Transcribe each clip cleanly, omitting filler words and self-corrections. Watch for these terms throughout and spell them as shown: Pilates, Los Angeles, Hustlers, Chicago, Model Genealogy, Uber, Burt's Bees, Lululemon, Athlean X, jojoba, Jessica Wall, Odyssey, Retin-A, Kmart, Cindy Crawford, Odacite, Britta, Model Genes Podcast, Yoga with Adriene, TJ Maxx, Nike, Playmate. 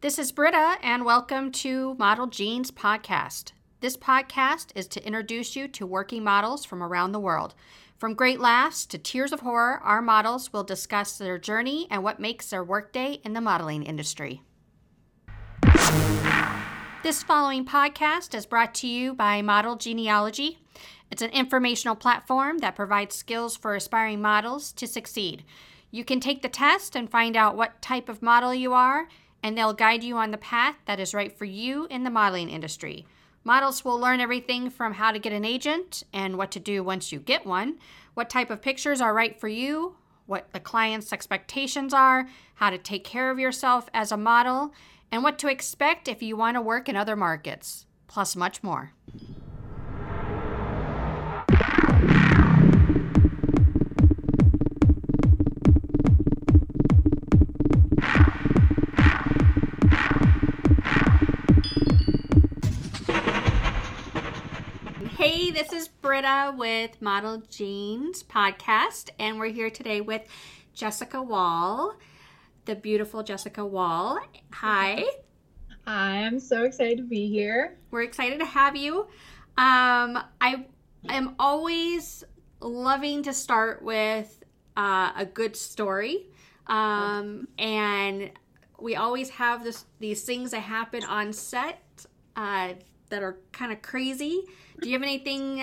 This is Britta, and welcome to Model Genes Podcast. This podcast is to introduce you to working models from around the world. From great laughs to tears of horror, our models will discuss their journey and what makes their workday in the modeling industry. This following podcast is brought to you by Model Genealogy. It's an informational platform that provides skills for aspiring models to succeed. You can take the test and find out what type of model you are, and they'll guide you on the path that is right for you in the modeling industry. Models will learn everything from how to get an agent and what to do once you get one, what type of pictures are right for you, what the client's expectations are, how to take care of yourself as a model, and what to expect if you want to work in other markets, plus much more. Hey, this is Britta with Model Genes Podcast, and we're here today with Jessica Wall, the beautiful Jessica Wall. Hi. I'm so excited to be here. We're excited to have you. I am always loving to start with a good story, and we always have these things that happen on set that are kind of crazy. Do you have anything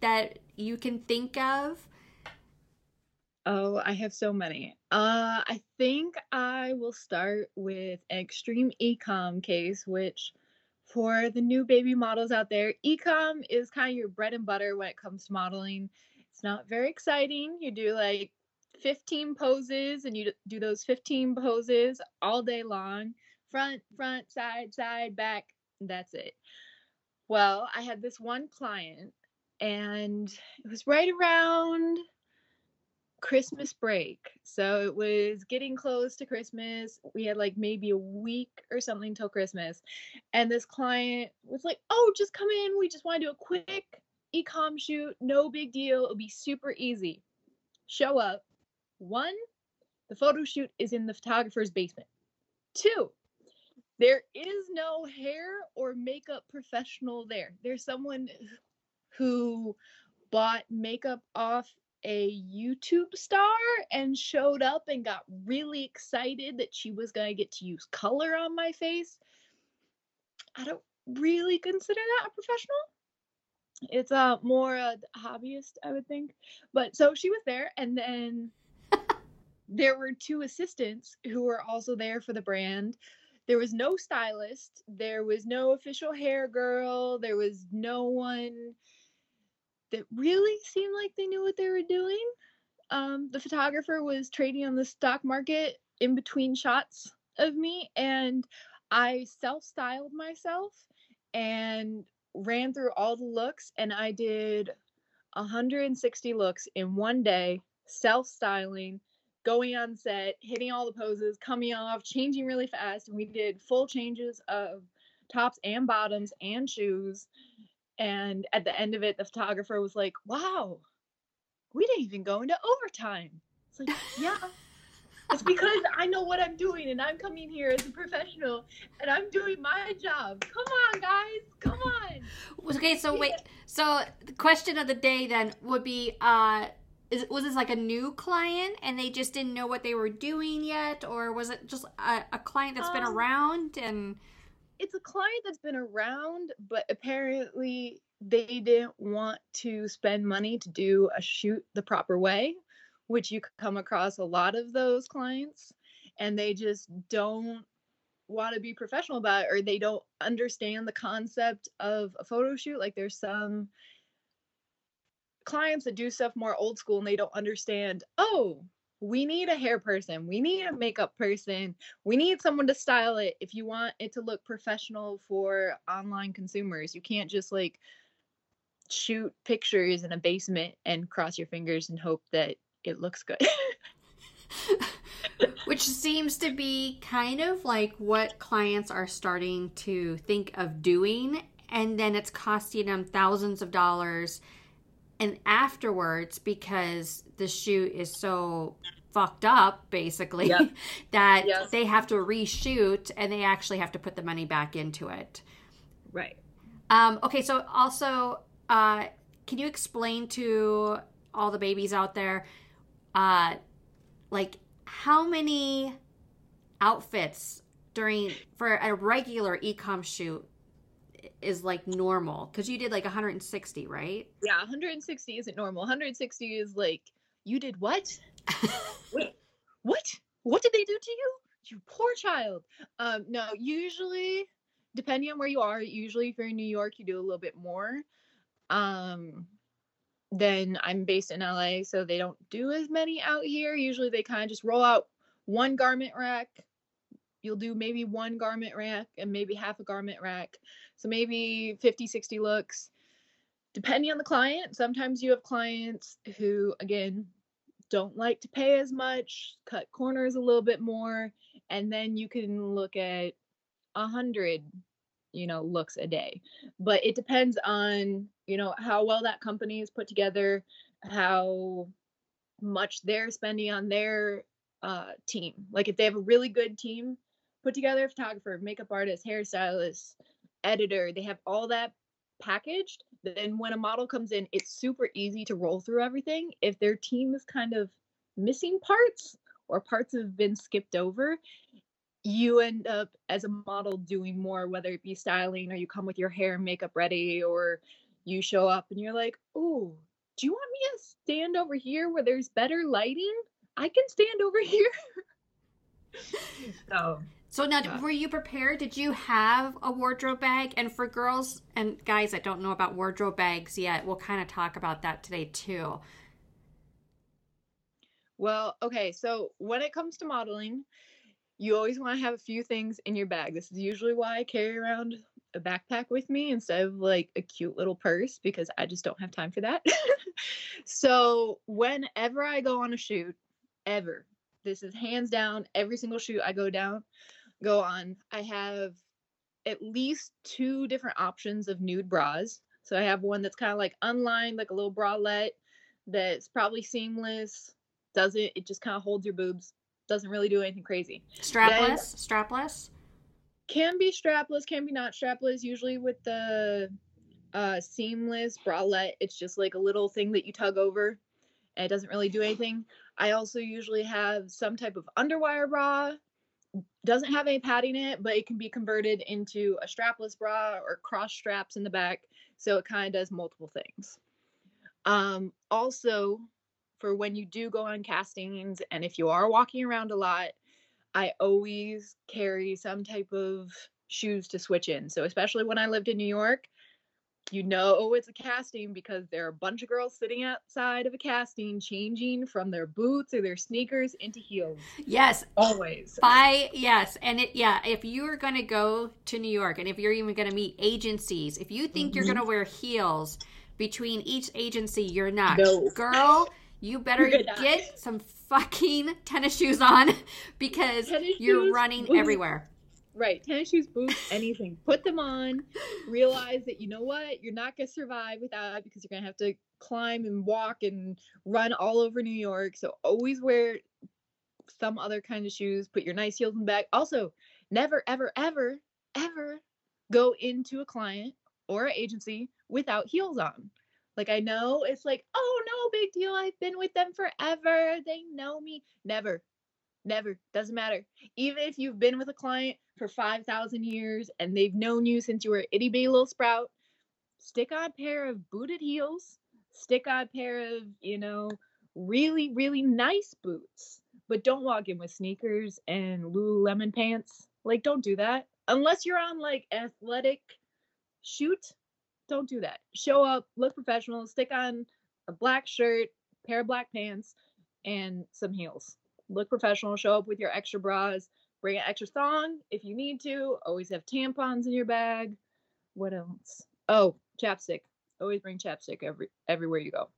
that you can think of? Oh, I have so many. I think I will start with an extreme e-com case, which for the new baby models out there, e-com is kind of your bread and butter when it comes to modeling. It's not very exciting. You do like 15 poses, and you do those 15 poses all day long. Front, side, back. That's it. Well, I had this one client, and it was right around Christmas break. So it was getting close to Christmas. We had like maybe a week or something till Christmas. And this client was like, "Oh, just come in. We just want to do a quick e-com shoot. No big deal. It'll be super easy." Show up. 1, the photo shoot is in the photographer's basement. 2, there is no hair or makeup professional there. There's someone who bought makeup off a YouTube star and showed up and got really excited that she was going to get to use color on my face. I don't really consider that a professional. It's more a hobbyist, I would think. But so she was there, and then there were 2 assistants who were also there for the brand. There was no stylist. There was no official hair girl. There was no one that really seemed like they knew what they were doing. The photographer was trading on the stock market in between shots of me, and I self-styled myself and ran through all the looks, and I did 160 looks in one day, self-styling, going on set, hitting all the poses, coming off, changing really fast. And we did full changes of tops and bottoms and shoes. And at the end of it, the photographer was like, "Wow, we didn't even go into overtime." It's like, yeah, it's because I know what I'm doing, and I'm coming here as a professional, and I'm doing my job. Come on, guys, come on. Okay, so wait. So the question of the day then would be, was this like a new client and they just didn't know what they were doing yet? Or was it just a client that's been around? And it's a client that's been around, but apparently they didn't want to spend money to do a shoot the proper way, which you come across a lot of those clients, and they just don't want to be professional about it, or they don't understand the concept of a photo shoot. Like there's some clients that do stuff more old school, and they don't understand, oh, we need a hair person, we need a makeup person, we need someone to style it if you want it to look professional for online consumers. You can't just like shoot pictures in a basement and cross your fingers and hope that it looks good. Which seems to be kind of like what clients are starting to think of doing, and then it's costing them thousands of dollars. And afterwards, because the shoot is so fucked up, basically, that they have to reshoot and they actually have to put the money back into it. Right. Okay. So also, can you explain to all the babies out there, like how many outfits for a regular e-com shoot is like normal? Because you did like 160, right? Yeah, 160 isn't normal. 160 is like, you did what? Wait, what? What did they do to you? You poor child. No, usually, depending on where you are, usually if you're in New York, you do a little bit more. Then I'm based in LA, so they don't do as many out here. Usually they kind of just roll out one garment rack. You'll do maybe one garment rack and maybe half a garment rack. So maybe 50, 60 looks, depending on the client. Sometimes you have clients who, again, don't like to pay as much, cut corners a little bit more, and then you can look at 100, looks a day. But it depends on, how well that company is put together, how much they're spending on their team. Like if they have a really good team put together, photographer, makeup artist, hairstylist, editor, they have all that packaged, then when a model comes in, it's super easy to roll through everything. If their team is kind of missing parts or parts have been skipped over, you end up as a model doing more, whether it be styling or you come with your hair and makeup ready, or you show up and you're like, oh, do you want me to stand over here where there's better lighting? I can stand over here. So now, were you prepared? Did you have a wardrobe bag? And for girls and guys that don't know about wardrobe bags yet, we'll kind of talk about that today too. Well, okay. So when it comes to modeling, you always want to have a few things in your bag. This is usually why I carry around a backpack with me instead of like a cute little purse, because I just don't have time for that. So whenever I go on a shoot, this is hands down, every single shoot I go on, I have at least two different options of nude bras. So I have one that's kind of like unlined, like a little bralette that's probably seamless. It just kind of holds your boobs. Doesn't really do anything crazy. Strapless? Can be strapless, can be not strapless. Usually with the seamless bralette, it's just like a little thing that you tug over and it doesn't really do anything. I also usually have some type of underwire bra. Doesn't have any padding in it, but it can be converted into a strapless bra or cross straps in the back. So it kind of does multiple things. Also, for when you do go on castings and if you are walking around a lot, I always carry some type of shoes to switch in. So especially when I lived in New York, it's a casting because there are a bunch of girls sitting outside of a casting changing from their boots or their sneakers into heels. Yes. Always. Yes. And if you're going to go to New York and if you're even going to meet agencies, if you think you're going to wear heels between each agency, you're not. No. Girl, you better get some fucking tennis shoes on because you're running everywhere. Right. Tennis shoes, boots, anything. Put them on. Realize that, you're not going to survive without it because you're going to have to climb and walk and run all over New York. So always wear some other kind of shoes. Put your nice heels in the back. Also, never, ever, ever, ever go into a client or an agency without heels on. Like, I know it's like, oh, no big deal. I've been with them forever. They know me. Never. Doesn't matter. Even if you've been with a client for 5,000 years and they've known you since you were an itty bitty little sprout, stick on a pair of booted heels, stick on a pair of, really, really nice boots, but don't walk in with sneakers and Lululemon pants. Like, don't do that. Unless you're on like athletic shoot, don't do that. Show up, look professional, stick on a black shirt, pair of black pants, and some heels. Look professional, show up with your extra bras, bring an extra thong if you need to, always have tampons in your bag. What else? Oh, chapstick. Always bring chapstick everywhere you go.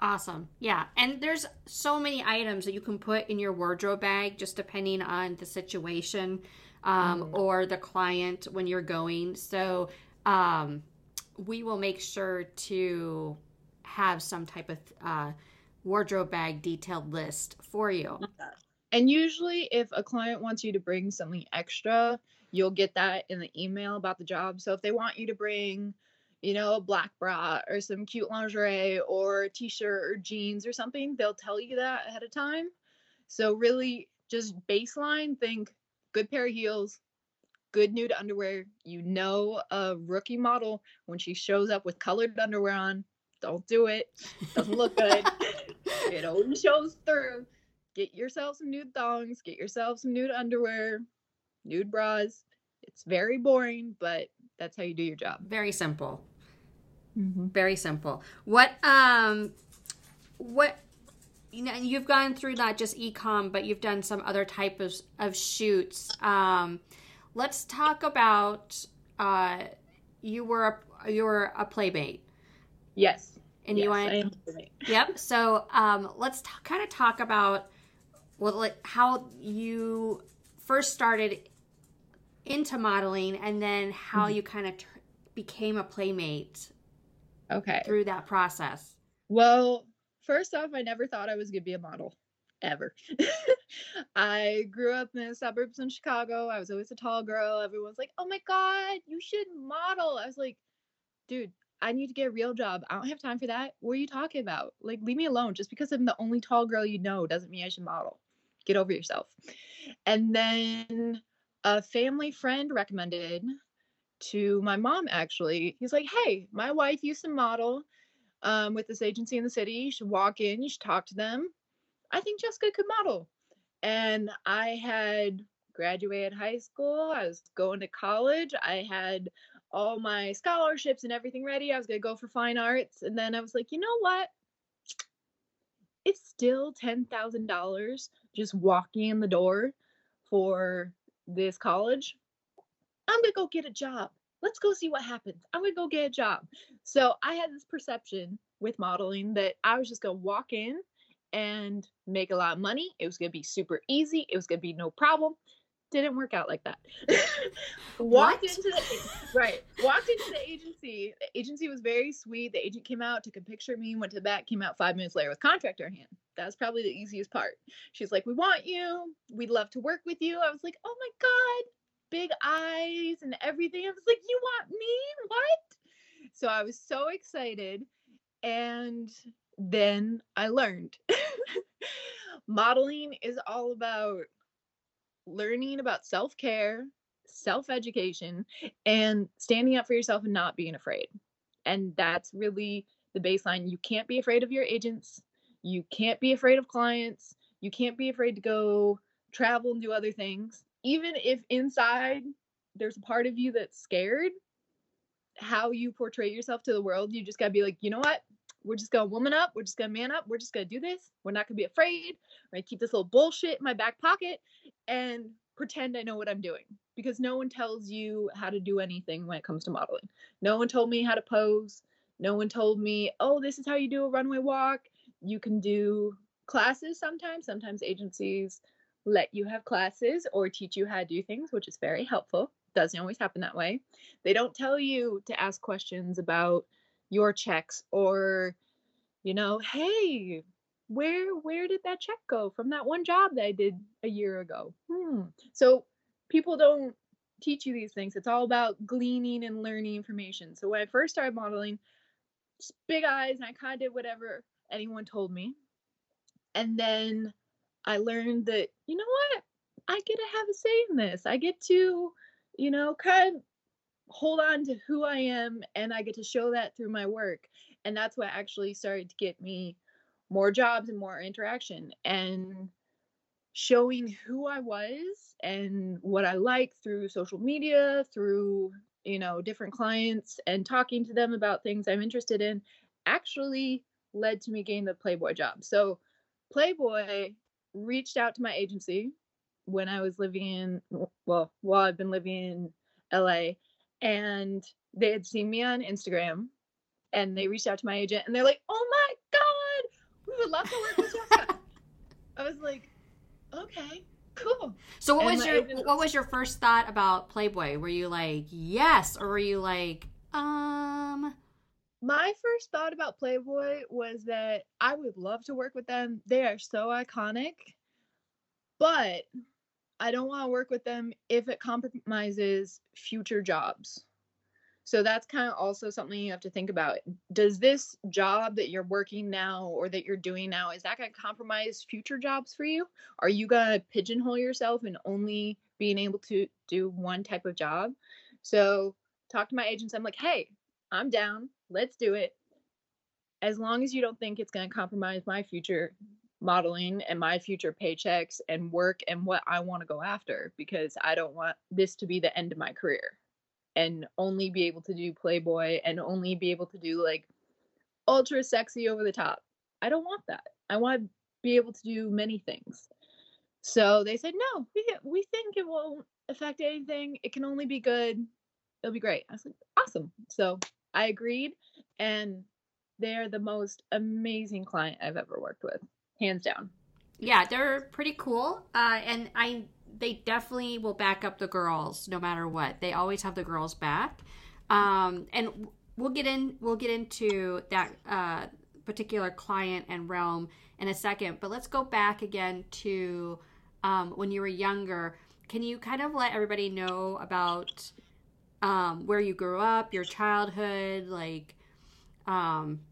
Awesome. Yeah. And there's so many items that you can put in your wardrobe bag, just depending on the situation or the client when you're going. So we will make sure to have some type of wardrobe bag detailed list for you. And usually if a client wants you to bring something extra, you'll get that in the email about the job. So if they want you to bring, you know, a black bra or some cute lingerie or a t-shirt or jeans or something, they'll tell you that ahead of time. So really just baseline, think good pair of heels, good nude underwear. You know, a rookie model, when she shows up with colored underwear on, don't do it. Doesn't look good. It always shows through. Get yourself some nude thongs, get yourself some nude underwear, nude bras. It's very boring, but that's how you do your job. Very simple. Mm-hmm. Very simple. What, you know, you've gone through not just e-com, but you've done some other type of shoots. Let's talk about, you were a playmate. Yes. And yes, you went, I am a playmate. Yep. So, let's kind of talk about how you first started into modeling and then how you kind of became a playmate. Okay. Through that process. Well, first off, I never thought I was going to be a model ever. I grew up in the suburbs in Chicago. I was always a tall girl. Everyone's like, "Oh my God, you should model." I was like, "Dude, I need to get a real job. I don't have time for that. What are you talking about? Like, leave me alone. Just because I'm the only tall girl you know doesn't mean I should model. Get over yourself." And then a family friend recommended to my mom, actually. He's like, "Hey, my wife used to model with this agency in the city. You should walk in. You should talk to them. I think Jessica could model." And I had graduated high school. I was going to college. I had all my scholarships and everything ready. I was going to go for fine arts. And then I was like, you know what? It's still $10,000 just walking in the door for this college. I'm going to go get a job. Let's go see what happens. I'm going to go get a job. So I had this perception with modeling that I was just going to walk in and make a lot of money. It was going to be super easy. It was going to be no problem. Didn't work out like that. Walked into the agency. The agency was very sweet. The agent came out, took a picture of me, went to the back, came out 5 minutes later with contract in her hand. That was probably the easiest part. She's like, "We want you. We'd love to work with you." I was like, "Oh my God, big eyes and everything." I was like, "You want me? What?" So I was so excited. And then I learned. Modeling is all about learning about self-care, self-education, and standing up for yourself and not being afraid. And that's really the baseline. You can't be afraid of your agents. You can't be afraid of clients. You can't be afraid to go travel and do other things. Even if inside there's a part of you that's scared, how you portray yourself to the world, you just got to be like, you know what? We're just going to woman up. We're just going to man up. We're just going to do this. We're not going to be afraid. We're going to keep this little bullshit in my back pocket and pretend I know what I'm doing, because no one tells you how to do anything when it comes to modeling. No one told me how to pose. No one told me, "Oh, this is how you do a runway walk." You can do classes sometimes. Sometimes agencies let you have classes or teach you how to do things, which is very helpful. Doesn't always happen that way. They don't tell you to ask questions about your checks, or, you know, "Hey, where did that check go from that one job that I did a year ago?" So people don't teach you these things. It's all about gleaning and learning information. So when I first started modeling, just big eyes, and I kind of did whatever anyone told me. And then I learned that, you know what? I get to have a say in this. I get to, you know, kind of hold on to who I am, and I get to show that through my work. And that's what actually started to get me more jobs and more interaction, and showing who I was and what I like through social media, through, you know, different clients and talking to them about things I'm interested in actually led to me getting the Playboy job. So Playboy reached out to my agency when I was living in, well, while I've been living in LA, and they had seen me on Instagram, and they reached out to my agent, and they're like, "Oh my God, we would love to work with Jessica." I was like, "Okay, cool." So what was your first thought about Playboy? Were you like, yes? Or were you like, My first thought about Playboy was that I would love to work with them. They are so iconic, but I don't want to work with them if it compromises future jobs. So that's kind of also something you have to think about. Does this job that you're working now or that you're doing now, is that going to compromise future jobs for you? Are you going to pigeonhole yourself and only being able to do one type of job? So talk to my agents. I'm like, hey, I'm down. Let's do it. As long as you don't think it's going to compromise my future modeling and my future paychecks and work and what I want to go after, because I don't want this to be the end of my career and only be able to do Playboy and only be able to do like ultra sexy over the top. I don't want that. I want to be able to do many things. So they said, no, we think it won't affect anything. It can only be good. It'll be great. I was like, awesome. So I agreed, and they're the most amazing client I've ever worked with, hands down. Yeah, they're pretty cool, and they definitely will back up the girls no matter what. They always have the girls' back, and we'll get into that particular client and realm in a second. But let's go back again to when you were younger. Can you kind of let everybody know about where you grew up, your childhood, like,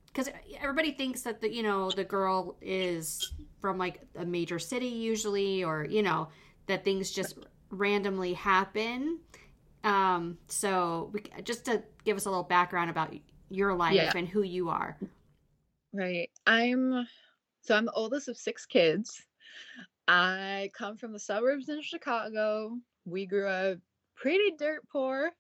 because everybody thinks that the, you know, the girl is from like a major city usually, or, you know, that things just randomly happen. So just to give us a little background about your life and who you are. Right. I'm the oldest of six kids. I come from the suburbs in Chicago. We grew up pretty dirt poor.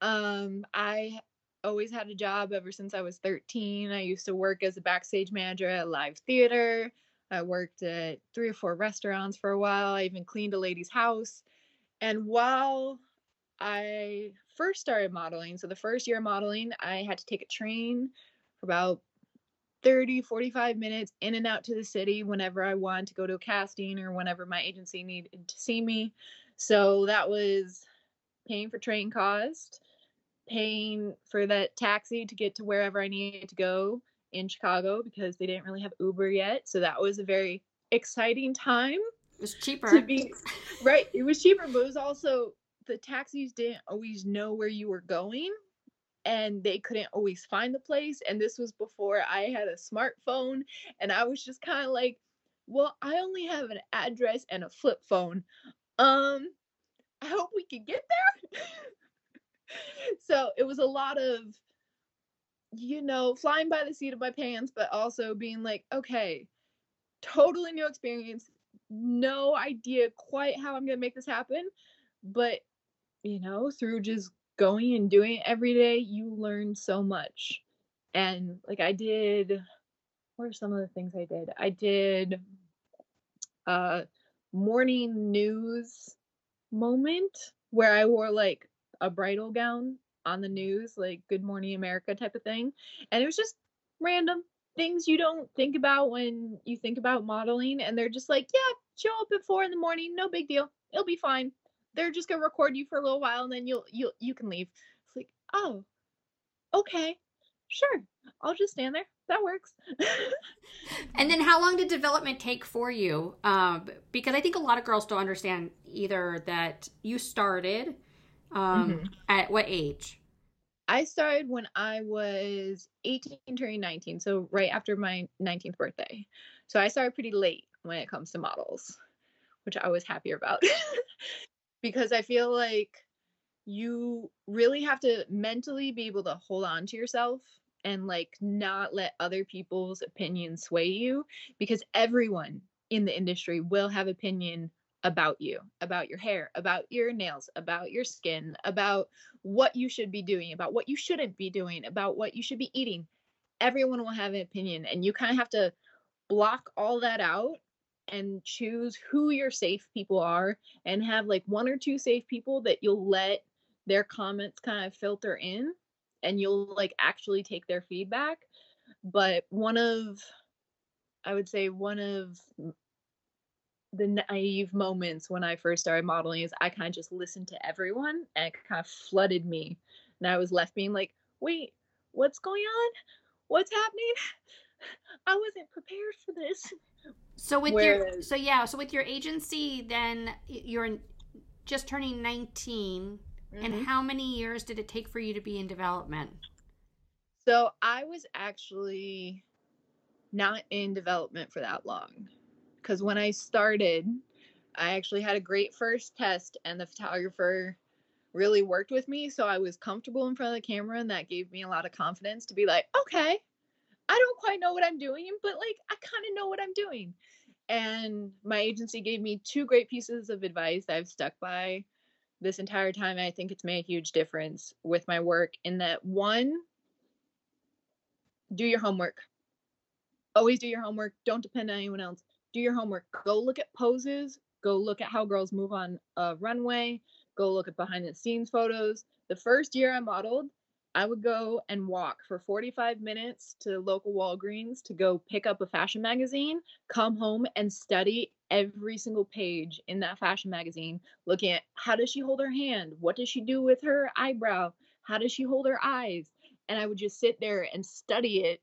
I always had a job ever since I was 13. I used to work as a backstage manager at a live theater. I worked at 3 or 4 restaurants for a while. I even cleaned a lady's house. And while I first started modeling, so the first year of modeling, I had to take a train for about 30, 45 minutes in and out to the city whenever I wanted to go to a casting or whenever my agency needed to see me. So that was paying for train cost, paying for that taxi to get to wherever I needed to go in Chicago, because they didn't really have Uber yet. So that was a very exciting time. It was cheaper. It was cheaper, but it was also the taxis didn't always know where you were going, and they couldn't always find the place. And this was before I had a smartphone, and I was just kind of like, well, I only have an address and a flip phone. I hope we can get there. So it was a lot of, you know, flying by the seat of my pants, but also being like, okay, totally new experience. No idea quite how I'm going to make this happen. But, you know, through just going and doing it every day, you learn so much. And like what are some of the things I did? I did morning news moment where I wore like a bridal gown on the news, like Good Morning America type of thing. And it was just random things you don't think about when you think about modeling. And they're just like, yeah, show up at 4 in the morning. No big deal. It'll be fine. They're just going to record you for a little while, and then you can leave. It's like, oh, okay, sure. I'll just stand there. That works. And then how long did development take for you? Because I think a lot of girls don't understand either that you started at what age? I started when I was 18 turning 19, so right after my 19th birthday. So I started pretty late when it comes to models, which I was happier about because I feel like you really have to mentally be able to hold on to yourself and like not let other people's opinions sway you, because everyone in the industry will have opinion about you, about your hair, about your nails, about your skin, about what you should be doing, about what you shouldn't be doing, about what you should be eating. Everyone will have an opinion, and you kind of have to block all that out and choose who your safe people are and have like 1 or 2 safe people that you'll let their comments kind of filter in, and you'll like actually take their feedback. But one of the naive moments when I first started modeling is I kind of just listened to everyone, and it kind of flooded me. And I was left being like, wait, what's going on? What's happening? I wasn't prepared for this. So with with your agency, then you're just turning 19. Mm-hmm. And how many years did it take for you to be in development? So I was actually not in development for that long, because when I started, I actually had a great first test and the photographer really worked with me. So I was comfortable in front of the camera, and that gave me a lot of confidence to be like, okay, I don't quite know what I'm doing, but like, I kind of know what I'm doing. And my agency gave me two great pieces of advice that I've stuck by this entire time. And I think it's made a huge difference with my work, in that one, do your homework. Always do your homework. Don't depend on anyone else. Do your homework. Go look at poses. Go look at how girls move on a runway. Go look at behind the scenes photos. The first year I modeled, I would go and walk for 45 minutes to the local Walgreens to go pick up a fashion magazine, come home and study every single page in that fashion magazine, looking at how does she hold her hand? What does she do with her eyebrow? How does she hold her eyes? And I would just sit there and study it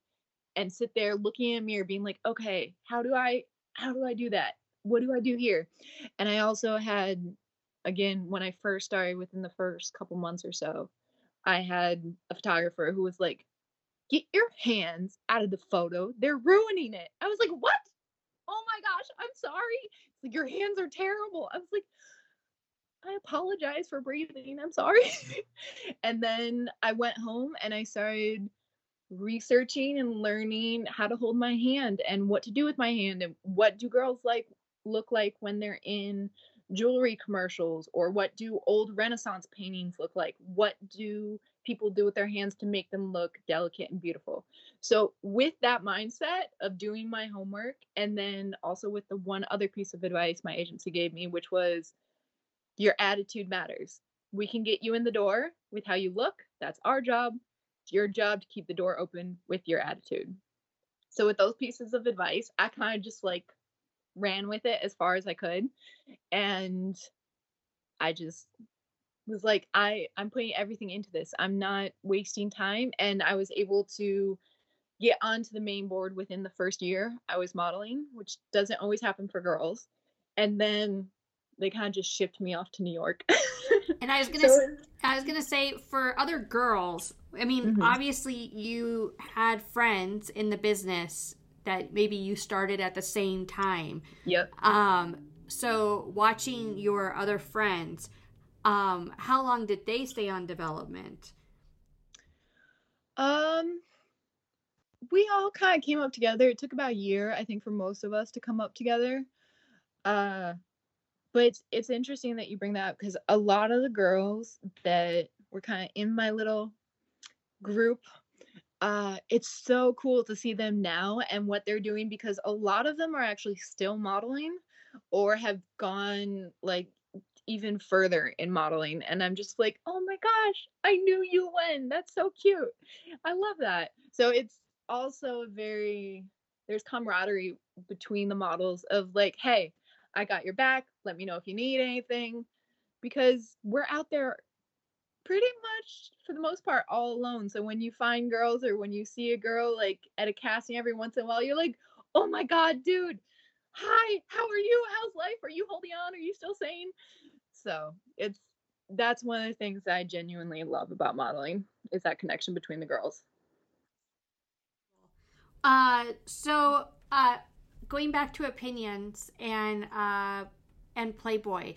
and sit there looking in a mirror being like, okay, how do I do that? What do I do here? And I also had, again, when I first started, within the first couple months or so, I had a photographer who was like, get your hands out of the photo. They're ruining it. I was like, what? Oh my gosh, I'm sorry. It's like, your hands are terrible. I was like, I apologize for breathing. I'm sorry. And then I went home and I started researching and learning how to hold my hand and what to do with my hand, and what do girls like look like when they're in jewelry commercials, or what do old Renaissance paintings look like? What do people do with their hands to make them look delicate and beautiful? So with that mindset of doing my homework, and then also with the one other piece of advice my agency gave me, which was, your attitude matters. We can get you in the door with how you look. That's our job. It's your job to keep the door open with your attitude. So with those pieces of advice, I kind of just like ran with it as far as I could. And I just was like, I'm putting everything into this. I'm not wasting time. And I was able to get onto the main board within the first year I was modeling, which doesn't always happen for girls. And then they kind of just shipped me off to New York. And I was gonna say for other girls, I mean, mm-hmm. obviously you had friends in the business that maybe you started at the same time. Yep. So watching your other friends, how long did they stay on development? We all kind of came up together. It took about a year, I think, for most of us to come up together. But it's interesting that you bring that up, because a lot of the girls that were kind of in my little group, it's so cool to see them now and what they're doing, because a lot of them are actually still modeling or have gone like even further in modeling. And I'm just like, oh my gosh, I knew you when. That's so cute. I love that. So it's also there's camaraderie between the models of like, hey, I got your back. Let me know if you need anything, because we're out there pretty much for the most part all alone. So when you find girls, or when you see a girl like at a casting every once in a while, you're like, oh my God, dude. Hi, how are you? How's life? Are you holding on? Are you still sane? So that's one of the things that I genuinely love about modeling, is that connection between the girls. So going back to opinions and Playboy,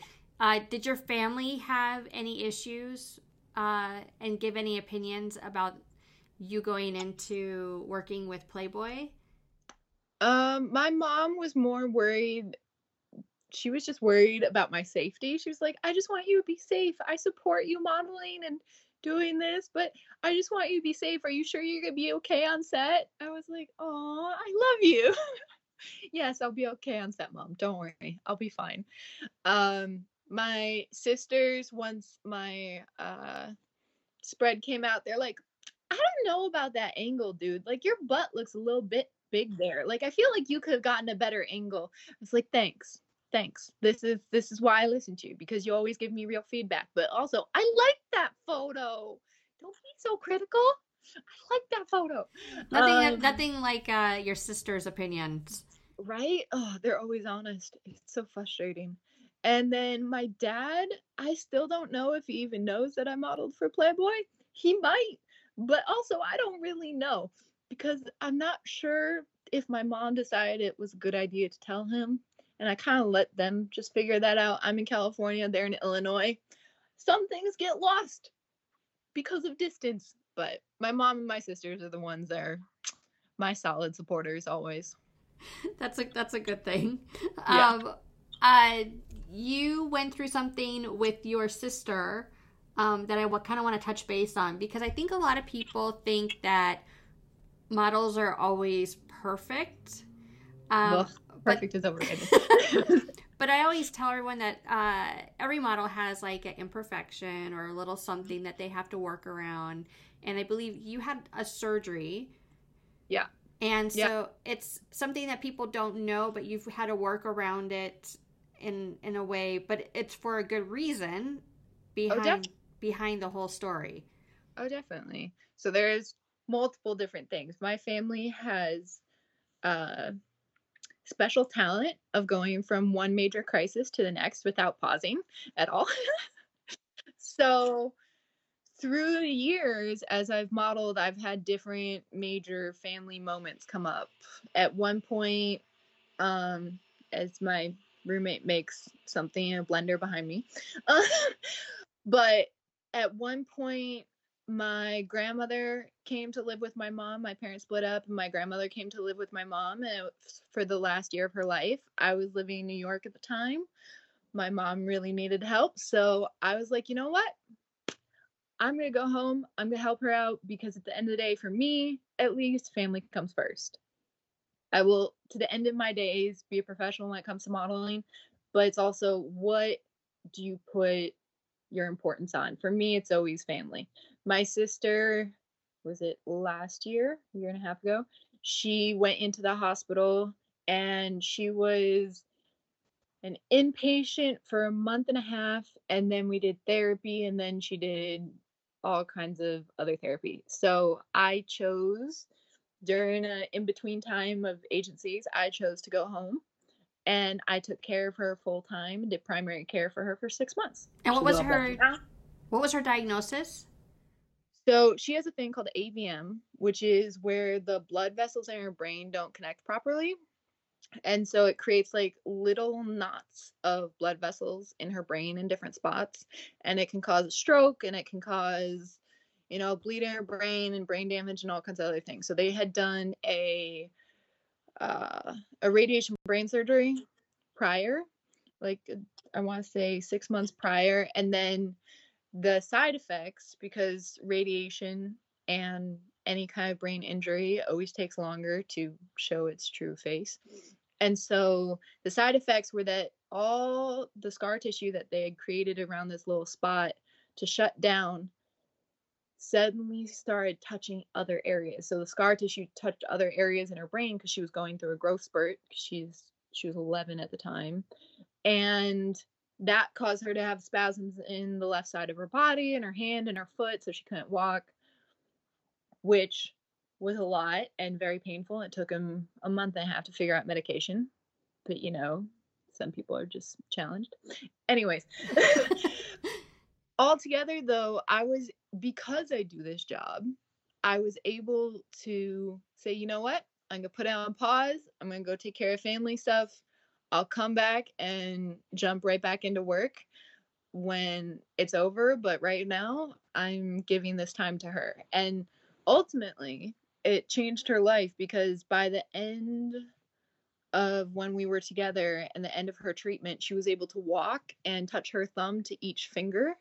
did your family have any issues and give any opinions about you going into working with Playboy? My mom was more worried. She was just worried about my safety. She was like, I just want you to be safe. I support you modeling and doing this, but I just want you to be safe. Are you sure you're going to be okay on set? I was like, oh, I love you. Yes, I'll be okay on set, Mom. Don't worry. I'll be fine. My sisters, once my spread came out, they're like, I don't know about that angle, dude. Like, your butt looks a little bit big there. Like, I feel like you could have gotten a better angle. I was like, thanks. This is why I listen to you, because you always give me real feedback. But also, I like that photo. Don't be so critical. I like that photo. Nothing like your sister's opinions. Right? Oh, they're always honest. It's so frustrating. And then my dad, I still don't know if he even knows that I modeled for Playboy. He might, but also I don't really know because I'm not sure if my mom decided it was a good idea to tell him. And I kind of let them just figure that out. I'm in California, they're in Illinois. Some things get lost because of distance, but my mom and my sisters are the ones that are my solid supporters always. That's a good thing. Yeah. You went through something with your sister that I kind of want to touch base on, because I think a lot of people think that models are always perfect. Perfect is overrated. But I always tell everyone that every model has like an imperfection or a little something that they have to work around. And I believe you had a surgery. Yeah. And so it's something that people don't know, but you've had to work around it in a way, but it's for a good reason behind the whole story. Oh, definitely. So there's multiple different things. My family has special talent of going from one major crisis to the next without pausing at all. So through the years, as I've modeled, I've had different major family moments come up. At one point, as my roommate makes something in a blender behind me, but at one point, my grandmother came to live with my mom. My parents split up, and my grandmother came to live with my mom. And for the last year of her life, I was living in New York at the time. My mom really needed help, so I was like, you know what? I'm going to go home. I'm going to help her out because at the end of the day, for me, at least, family comes first. I will, to the end of my days, be a professional when it comes to modeling, but it's also what do you put your importance on? For me, it's always family. My sister, was it last year, a year and a half ago, she went into the hospital and she was an inpatient for a month and a half. And then we did therapy and then she did all kinds of other therapy. So I chose during an in-between time of agencies, I chose to go home and I took care of her full time and did primary care for her for 6 months. And what was her diagnosis? So she has a thing called AVM, which is where the blood vessels in her brain don't connect properly. And so it creates like little knots of blood vessels in her brain in different spots. And it can cause a stroke and it can cause, you know, bleeding in her brain and brain damage and all kinds of other things. So they had done a radiation brain surgery prior, like I want to say 6 months prior. And then the side effects, because radiation and any kind of brain injury always takes longer to show its true face. And so the side effects were that all the scar tissue that they had created around this little spot to shut down suddenly started touching other areas. So the scar tissue touched other areas in her brain because she was going through a growth spurt. She was 11 at the time. And that caused her to have spasms in the left side of her body and her hand and her foot, so she couldn't walk, which was a lot and very painful. It took him a month and a half to figure out medication. But, you know, some people are just challenged. Anyways, altogether, though, because I do this job, I was able to say, you know what? I'm going to put it on pause. I'm going to go take care of family stuff. I'll come back and jump right back into work when it's over. But right now, I'm giving this time to her. And ultimately, it changed her life because by the end of when we were together and the end of her treatment, she was able to walk and touch her thumb to each finger.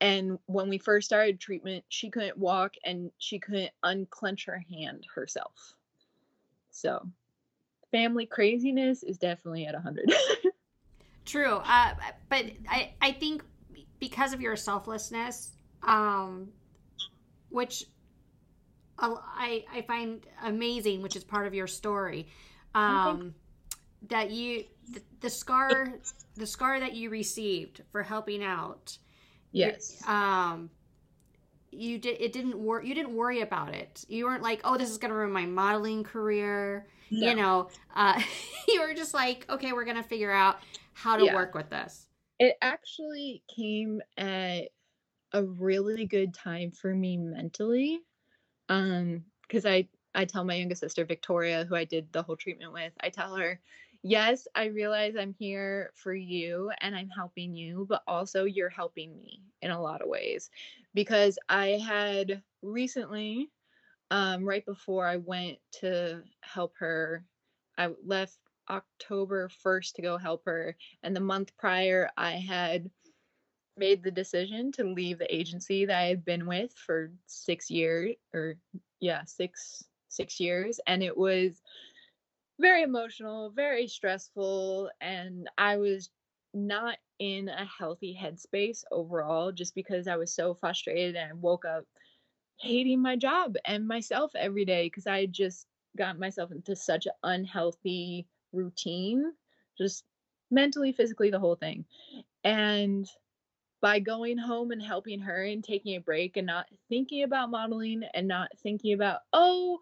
And when we first started treatment, she couldn't walk and she couldn't unclench her hand herself. So family craziness is definitely at 100. True. But I think because of your selflessness, which I find amazing, which is part of your story, that you the scar that you received for helping out. Yes. you did, it didn't work. You didn't worry about it. You weren't like, oh, this is going to ruin my modeling career. No. You know, you were just like, okay, we're going to figure out how to work with this. It actually came at a really good time for me mentally. Cause I tell my youngest sister, Victoria, who I did the whole treatment with, I tell her, yes, I realize I'm here for you and I'm helping you, but also you're helping me in a lot of ways, because I had recently, right before I went to help her, I left October 1st to go help her. And the month prior, I had made the decision to leave the agency that I had been with for 6 years, or six years. And it was very emotional, very stressful. And I was not in a healthy headspace overall, just because I was so frustrated and I woke up hating my job and myself every day. Cause I just got myself into such an unhealthy routine, just mentally, physically, the whole thing. And by going home and helping her and taking a break and not thinking about modeling and not thinking about, oh,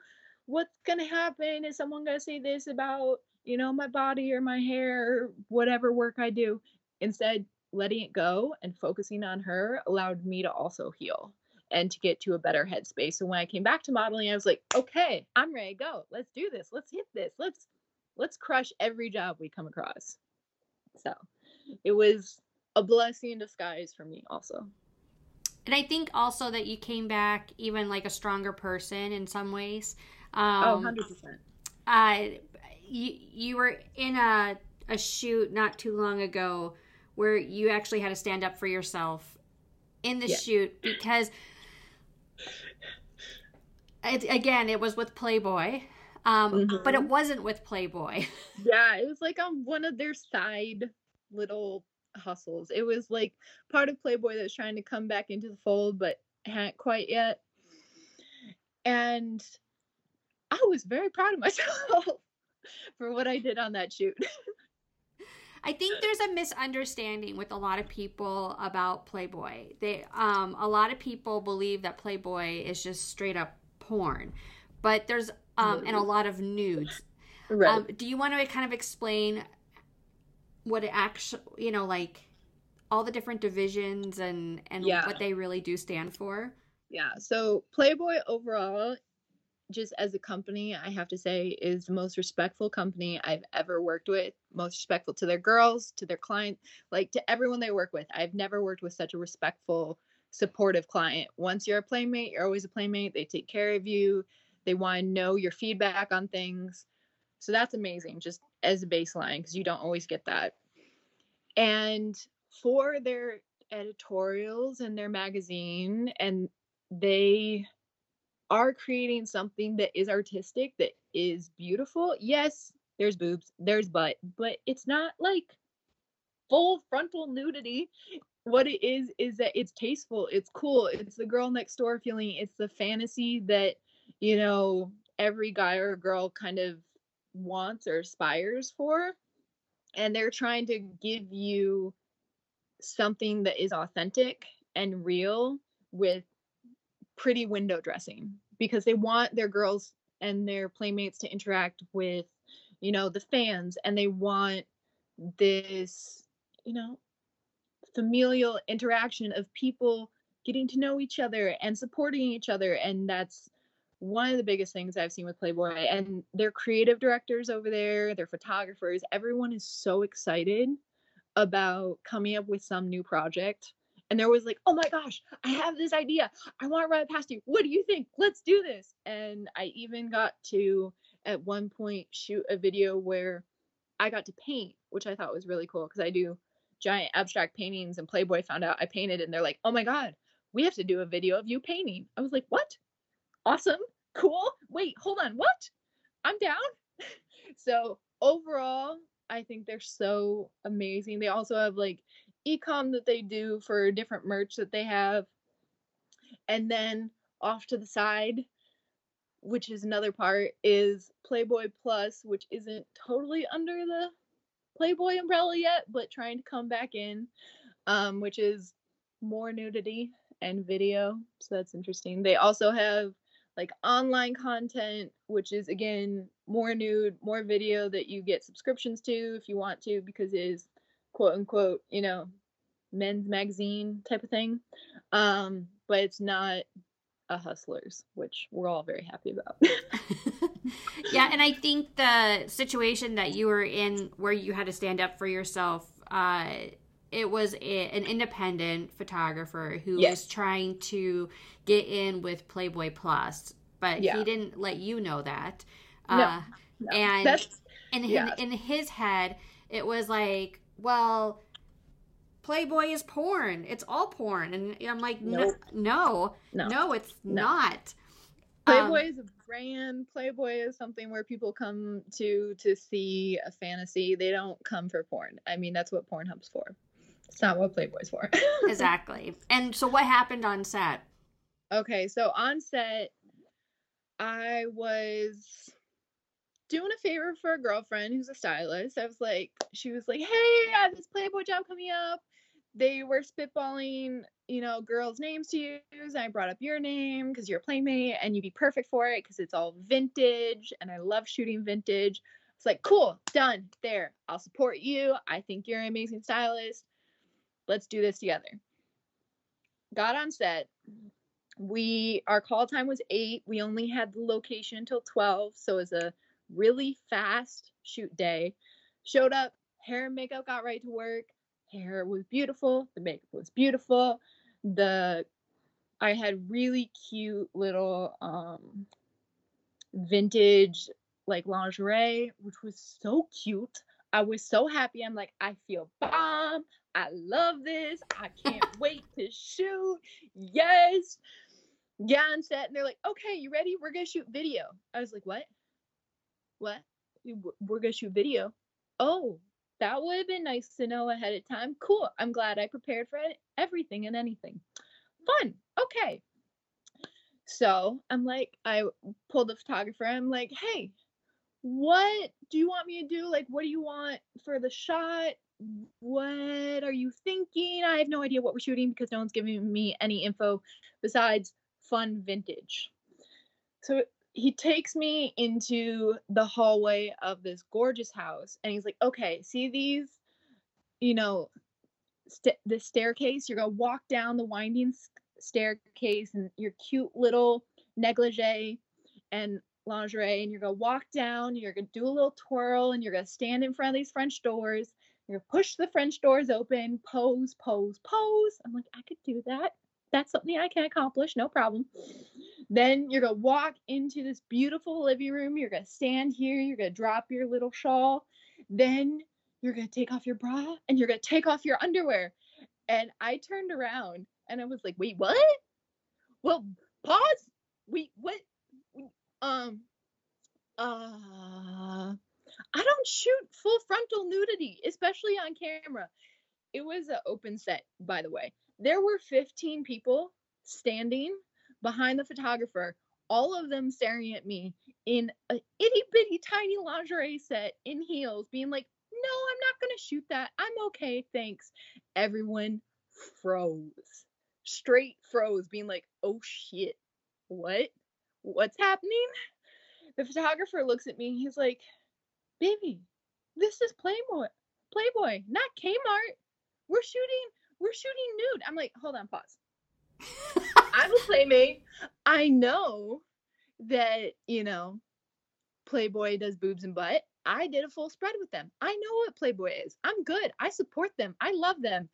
what's going to happen? Is someone going to say this about, you know, my body or my hair or whatever work I do? Instead, letting it go and focusing on her allowed me to also heal and to get to a better headspace. So when I came back to modeling, I was like, okay, I'm ready to go. Let's do this. Let's hit this. Let's crush every job we come across. So it was a blessing in disguise for me also. And I think also that you came back even like a stronger person in some ways. 100%. You were in a shoot not too long ago where you actually had to stand up for yourself in the shoot, because it was with Playboy. But it wasn't with Playboy. Yeah, it was like on one of their side little hustles. It was like part of Playboy that was trying to come back into the fold, but hadn't quite yet. And I was very proud of myself for what I did on that shoot. I think there's a misunderstanding with a lot of people about Playboy. They, a lot of people believe that Playboy is just straight up porn, but there's and a lot of nudes. Right. Do you want to kind of explain what it actually, you know, like all the different divisions and what they really do stand for? Yeah. So Playboy overall, just as a company, I have to say is the most respectful company I've ever worked with, most respectful to their girls, to their clients, like to everyone they work with. I've never worked with such a respectful, supportive client. Once you're a playmate, you're always a playmate. They take care of you. They want to know your feedback on things. So that's amazing, just as a baseline, because you don't always get that. And for their editorials and their magazine, and they are creating something that is artistic, that is beautiful. Yes, there's boobs, there's butt, but it's not like full frontal nudity. What it is that it's tasteful, it's cool, it's the girl next door feeling, it's the fantasy that, you know, every guy or girl kind of wants or aspires for. And they're trying to give you something that is authentic and real with pretty window dressing, because they want their girls and their playmates to interact with, you know, the fans, and they want this, you know, familial interaction of people getting to know each other and supporting each other. And that's one of the biggest things I've seen with Playboy, and their creative directors over there, their photographers, everyone is so excited about coming up with some new project. And there was like, oh my gosh, I have this idea. I want to run it past you. What do you think? Let's do this. And I even got to, at one point, shoot a video where I got to paint, which I thought was really cool because I do giant abstract paintings, and Playboy found out I painted and they're like, oh my God, we have to do a video of you painting. I was like, what? Awesome. Cool. Wait, hold on. What? I'm down. So overall, I think they're so amazing. They also have like e-com that they do for different merch that they have. And then off to the side, which is another part, is Playboy Plus, which isn't totally under the Playboy umbrella yet, but trying to come back in, which is more nudity and video. So that's interesting. They also have like online content, which is again, more nude, more video that you get subscriptions to if you want to, because it is quote unquote, you know, men's magazine type of thing. But it's not a Hustlers, which we're all very happy about. Yeah. And I think the situation that you were in where you had to stand up for yourself, it was an independent photographer who was trying to get in with Playboy Plus, but he didn't let you know that. No. And in his head, it was like, well, Playboy is porn. It's all porn. And I'm like, no, it's not. Playboy is a brand. Playboy is something where people come to see a fantasy. They don't come for porn. I mean, that's what Pornhub's for. It's not what Playboy's for. Exactly. And so what happened on set? Okay, so on set, I was doing a favor for a girlfriend who's a stylist. I was like, she was like, hey, I have this Playboy job coming up. They were spitballing, you know, girls' names to use. And I brought up your name because you're a playmate and you'd be perfect for it because it's all vintage and I love shooting vintage. It's like, cool, done, there. I'll support you. I think you're an amazing stylist. Let's do this together. Got on set. Our call time was 8. We only had the location until 12. So it was a really fast shoot day. Showed up, hair and makeup got right to work. Hair was beautiful. The makeup was beautiful. I had really cute little vintage like lingerie, which was so cute. I was so happy. I'm like, I feel bomb. I love this. I can't wait to shoot. Yes. Yeah, on set. And they're like, okay, you ready? We're going to shoot video. I was like, what? We're going to shoot video. Oh, that would have been nice to know ahead of time. Cool. I'm glad I prepared for everything and anything. Fun. Okay. So I'm like, I pulled the photographer. I'm like, hey, what do you want me to do? Like, what do you want for the shot? What are you thinking? I have no idea what we're shooting because no one's giving me any info besides fun vintage. So he takes me into the hallway of this gorgeous house and he's like, okay, see these, you know, the staircase? You're going to walk down the winding staircase and your cute little negligee and lingerie, and you're gonna walk down, you're gonna do a little twirl, and you're gonna stand in front of these French doors, you're gonna push the French doors open, pose, pose, pose. I'm like, I could do that. That's something I can accomplish, no problem. Then you're gonna walk into this beautiful living room, you're gonna stand here, you're gonna drop your little shawl, then you're gonna take off your bra and you're gonna take off your underwear. And I turned around and I was like, wait, what? Well, pause. Wait, what? I don't shoot full frontal nudity, especially on camera. It was an open set, by the way. There were 15 people standing behind the photographer, all of them staring at me in an itty bitty tiny lingerie set in heels, being like, no, I'm not going to shoot that. I'm okay, thanks. Everyone froze, straight froze, being like, oh shit, what? What's happening? The photographer looks at me. He's like, baby, this is Playboy, not Kmart. We're shooting nude. I'm like, hold on, pause. I'm a playmate. I know that, you know, Playboy does boobs and butt. I did a full spread with them. I know what Playboy is. I'm good. I support them. I love them.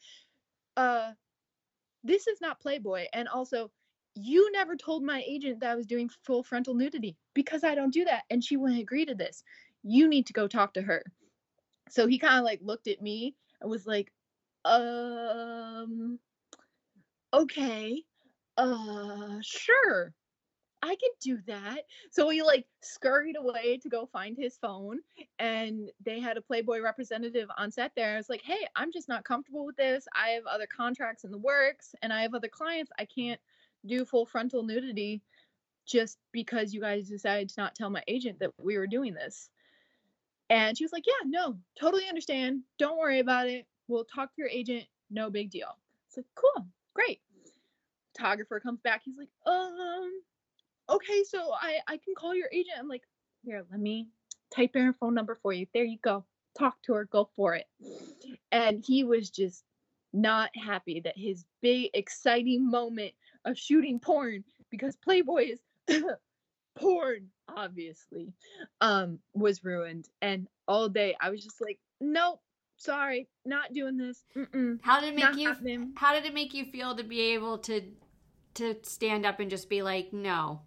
This is not Playboy. And also, you never told my agent that I was doing full frontal nudity because I don't do that. And she wouldn't agree to this. You need to go talk to her. So he kind of like looked at me and was like, okay, sure, I can do that. So he like scurried away to go find his phone. And they had a Playboy representative on set there. I was like, hey, I'm just not comfortable with this. I have other contracts in the works and I have other clients. I can't do full frontal nudity just because you guys decided to not tell my agent that we were doing this. And she was like, yeah, no, totally understand. Don't worry about it. We'll talk to your agent. No big deal. It's like, cool, great. photographer comes back. He's like, okay, so I can call your agent. I'm like, here, let me type in her phone number for you. There you go. Talk to her. Go for it. And he was just not happy that his big, exciting moment of shooting porn, because Playboy is porn, obviously, was ruined. And all day I was just like, nope, sorry, not doing this. Mm-mm, how did it make you feel to be able to stand up and just be like, no?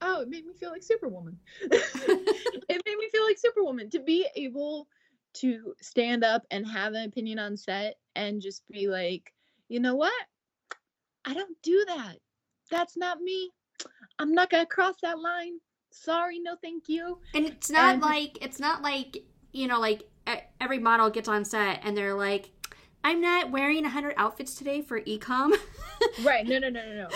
Oh, it made me feel like Superwoman. It made me feel like Superwoman to be able to stand up and have an opinion on set and just be like, you know what? I don't do that. That's not me. I'm not going to cross that line. Sorry, no thank you. And it's not like, you know, like every model gets on set and they're like, I'm not wearing 100 outfits today for e-com. Right. No.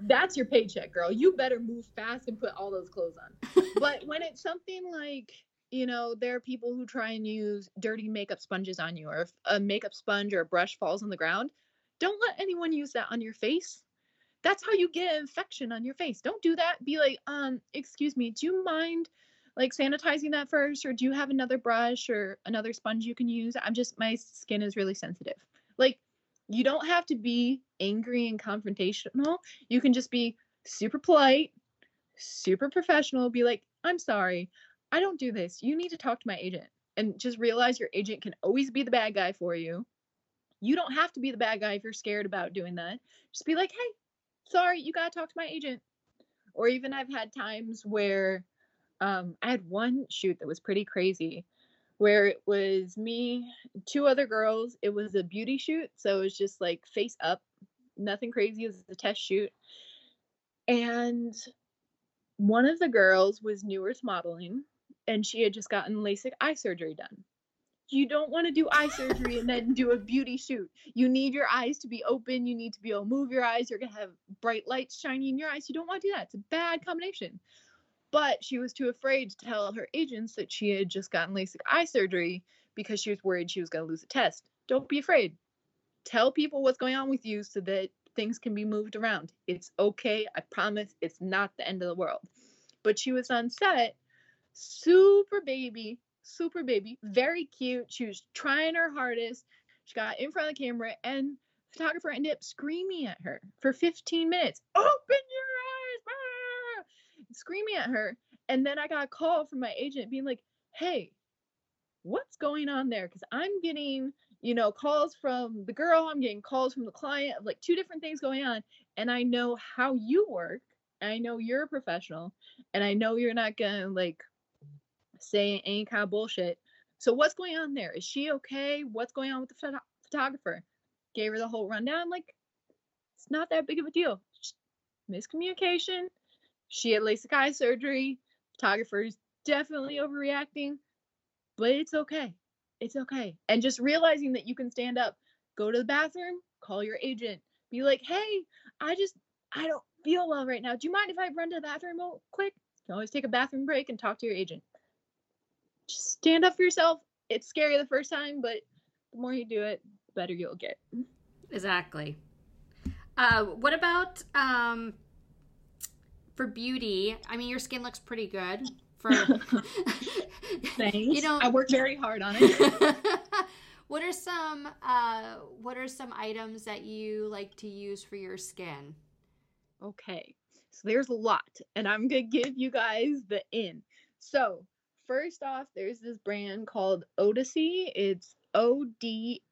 That's your paycheck, girl. You better move fast and put all those clothes on. But when it's something like, you know, there are people who try and use dirty makeup sponges on you, or if a makeup sponge or a brush falls on the ground, don't let anyone use that on your face. That's how you get an infection on your face. Don't do that. Be like, excuse me, do you mind like sanitizing that first? Or do you have another brush or another sponge you can use? My skin is really sensitive. Like, you don't have to be angry and confrontational. You can just be super polite, super professional. Be like, I'm sorry, I don't do this. You need to talk to my agent. And just realize your agent can always be the bad guy for you. You don't have to be the bad guy if you're scared about doing that. Just be like, hey, sorry, you got to talk to my agent. Or even I've had times where I had one shoot that was pretty crazy where it was me, two other girls. It was a beauty shoot. So it was just like face up, nothing crazy. It was a test shoot. And one of the girls was newer to modeling and she had just gotten LASIK eye surgery done. You don't want to do eye surgery and then do a beauty shoot. You need your eyes to be open. You need to be able to move your eyes. You're going to have bright lights shining in your eyes. You don't want to do that. It's a bad combination. But she was too afraid to tell her agents that she had just gotten LASIK eye surgery because she was worried she was going to lose a test. Don't be afraid. Tell people what's going on with you so that things can be moved around. It's okay. I promise it's not the end of the world. But she was on set, super baby, very cute. She was trying her hardest. She got in front of the camera and the photographer ended up screaming at her for 15 minutes. Open your eyes! Ah! Screaming at her. And then I got a call from my agent being like, hey, what's going on there? Because I'm getting, you know, calls from the girl. I'm getting calls from the client of like two different things going on. And I know how you work. I know you're a professional. And I know you're not going to like saying any kind of bullshit. So what's going on there? Is she okay? What's going on with the photographer? Gave her the whole rundown. I'm like, it's not that big of a deal. Just miscommunication. She had LASIK eye surgery. Photographer's definitely overreacting, but it's okay. It's okay. And just realizing that you can stand up, go to the bathroom, call your agent, be like, hey, I don't feel well right now. Do you mind if I run to the bathroom real quick? You can always take a bathroom break and talk to your agent. Just stand up for yourself. It's scary the first time, but the more you do it, the better you'll get. Exactly. What about for beauty? I mean, your skin looks pretty good. Thanks. You know, I worked very hard on it. What are some items that you like to use for your skin? Okay, so there's a lot, and I'm gonna give you guys the in. So first off, there's this brand called Odyssey. It's Odacite.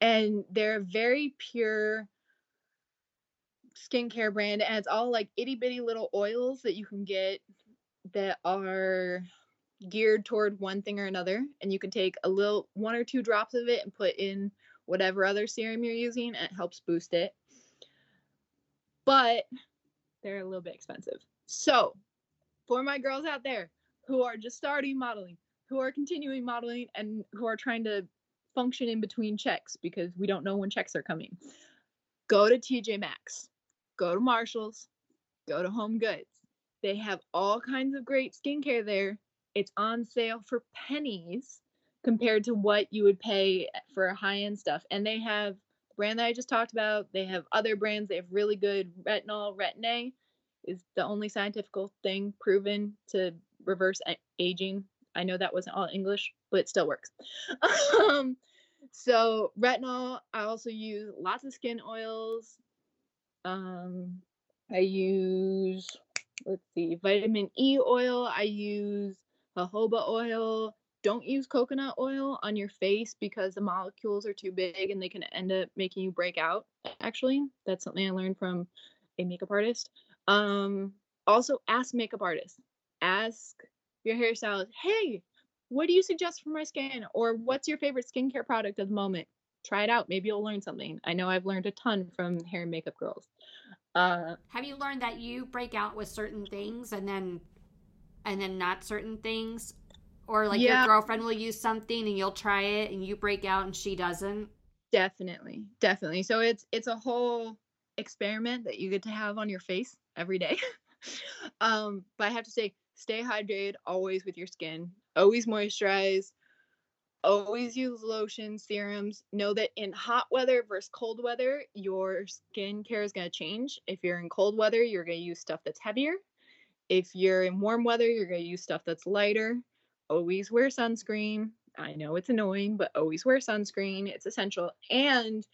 And they're a very pure skincare brand. And it's all like itty bitty little oils that you can get that are geared toward one thing or another. And you can take a little, one or two drops of it and put in whatever other serum you're using. And it helps boost it. But they're a little bit expensive. So for my girls out there who are just starting modeling, who are continuing modeling, and who are trying to function in between checks because we don't know when checks are coming, go to TJ Maxx, go to Marshall's, go to Home Goods. They have all kinds of great skincare there. It's on sale for pennies compared to what you would pay for high-end stuff. And they have brand that I just talked about. They have other brands. They have really good retinol. Retin-A is the only scientific thing proven to reverse aging. I know that wasn't all English, but it still works. So retinol, I also use lots of skin oils. I use, vitamin E oil. I use jojoba oil. Don't use coconut oil on your face because the molecules are too big and they can end up making you break out. Actually, that's something I learned from a makeup artist. Also ask makeup artists, ask your hairstylist, hey, what do you suggest for my skin? Or what's your favorite skincare product at the moment? Try it out. Maybe you'll learn something. I know I've learned a ton from hair and makeup girls. Have you learned that you break out with certain things and then not certain things? Or your girlfriend will use something and you'll try it and you break out and she doesn't? Definitely. So it's a whole experiment that you get to have on your face every day. But I have to say, stay hydrated always with your skin. Always moisturize. Always use lotions, serums. Know that in hot weather versus cold weather, your skincare is going to change. If you're in cold weather, you're going to use stuff that's heavier. If you're in warm weather, you're going to use stuff that's lighter. Always wear sunscreen. I know it's annoying, but always wear sunscreen. It's essential. And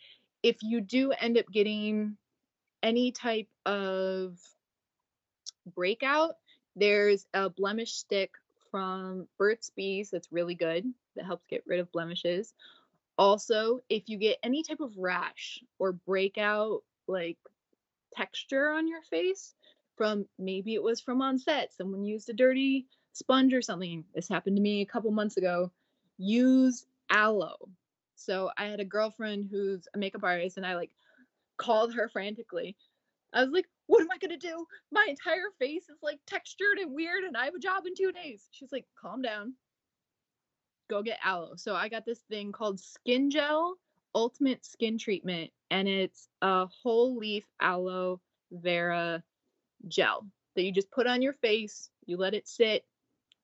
if you do end up getting any type of breakout, there's a blemish stick from Burt's Bees that's really good, that helps get rid of blemishes. Also, if you get any type of rash or breakout like texture on your face from, maybe it was from on set, someone used a dirty sponge or something. This happened to me a couple months ago. Use aloe. So I had a girlfriend who's a makeup artist and I called her frantically. I was like, what am I going to do? My entire face is textured and weird and I have a job in 2 days. She's like, calm down. Go get aloe. So I got this thing called Skin Gel Ultimate Skin Treatment, and it's a whole leaf aloe vera gel that you just put on your face. You let it sit,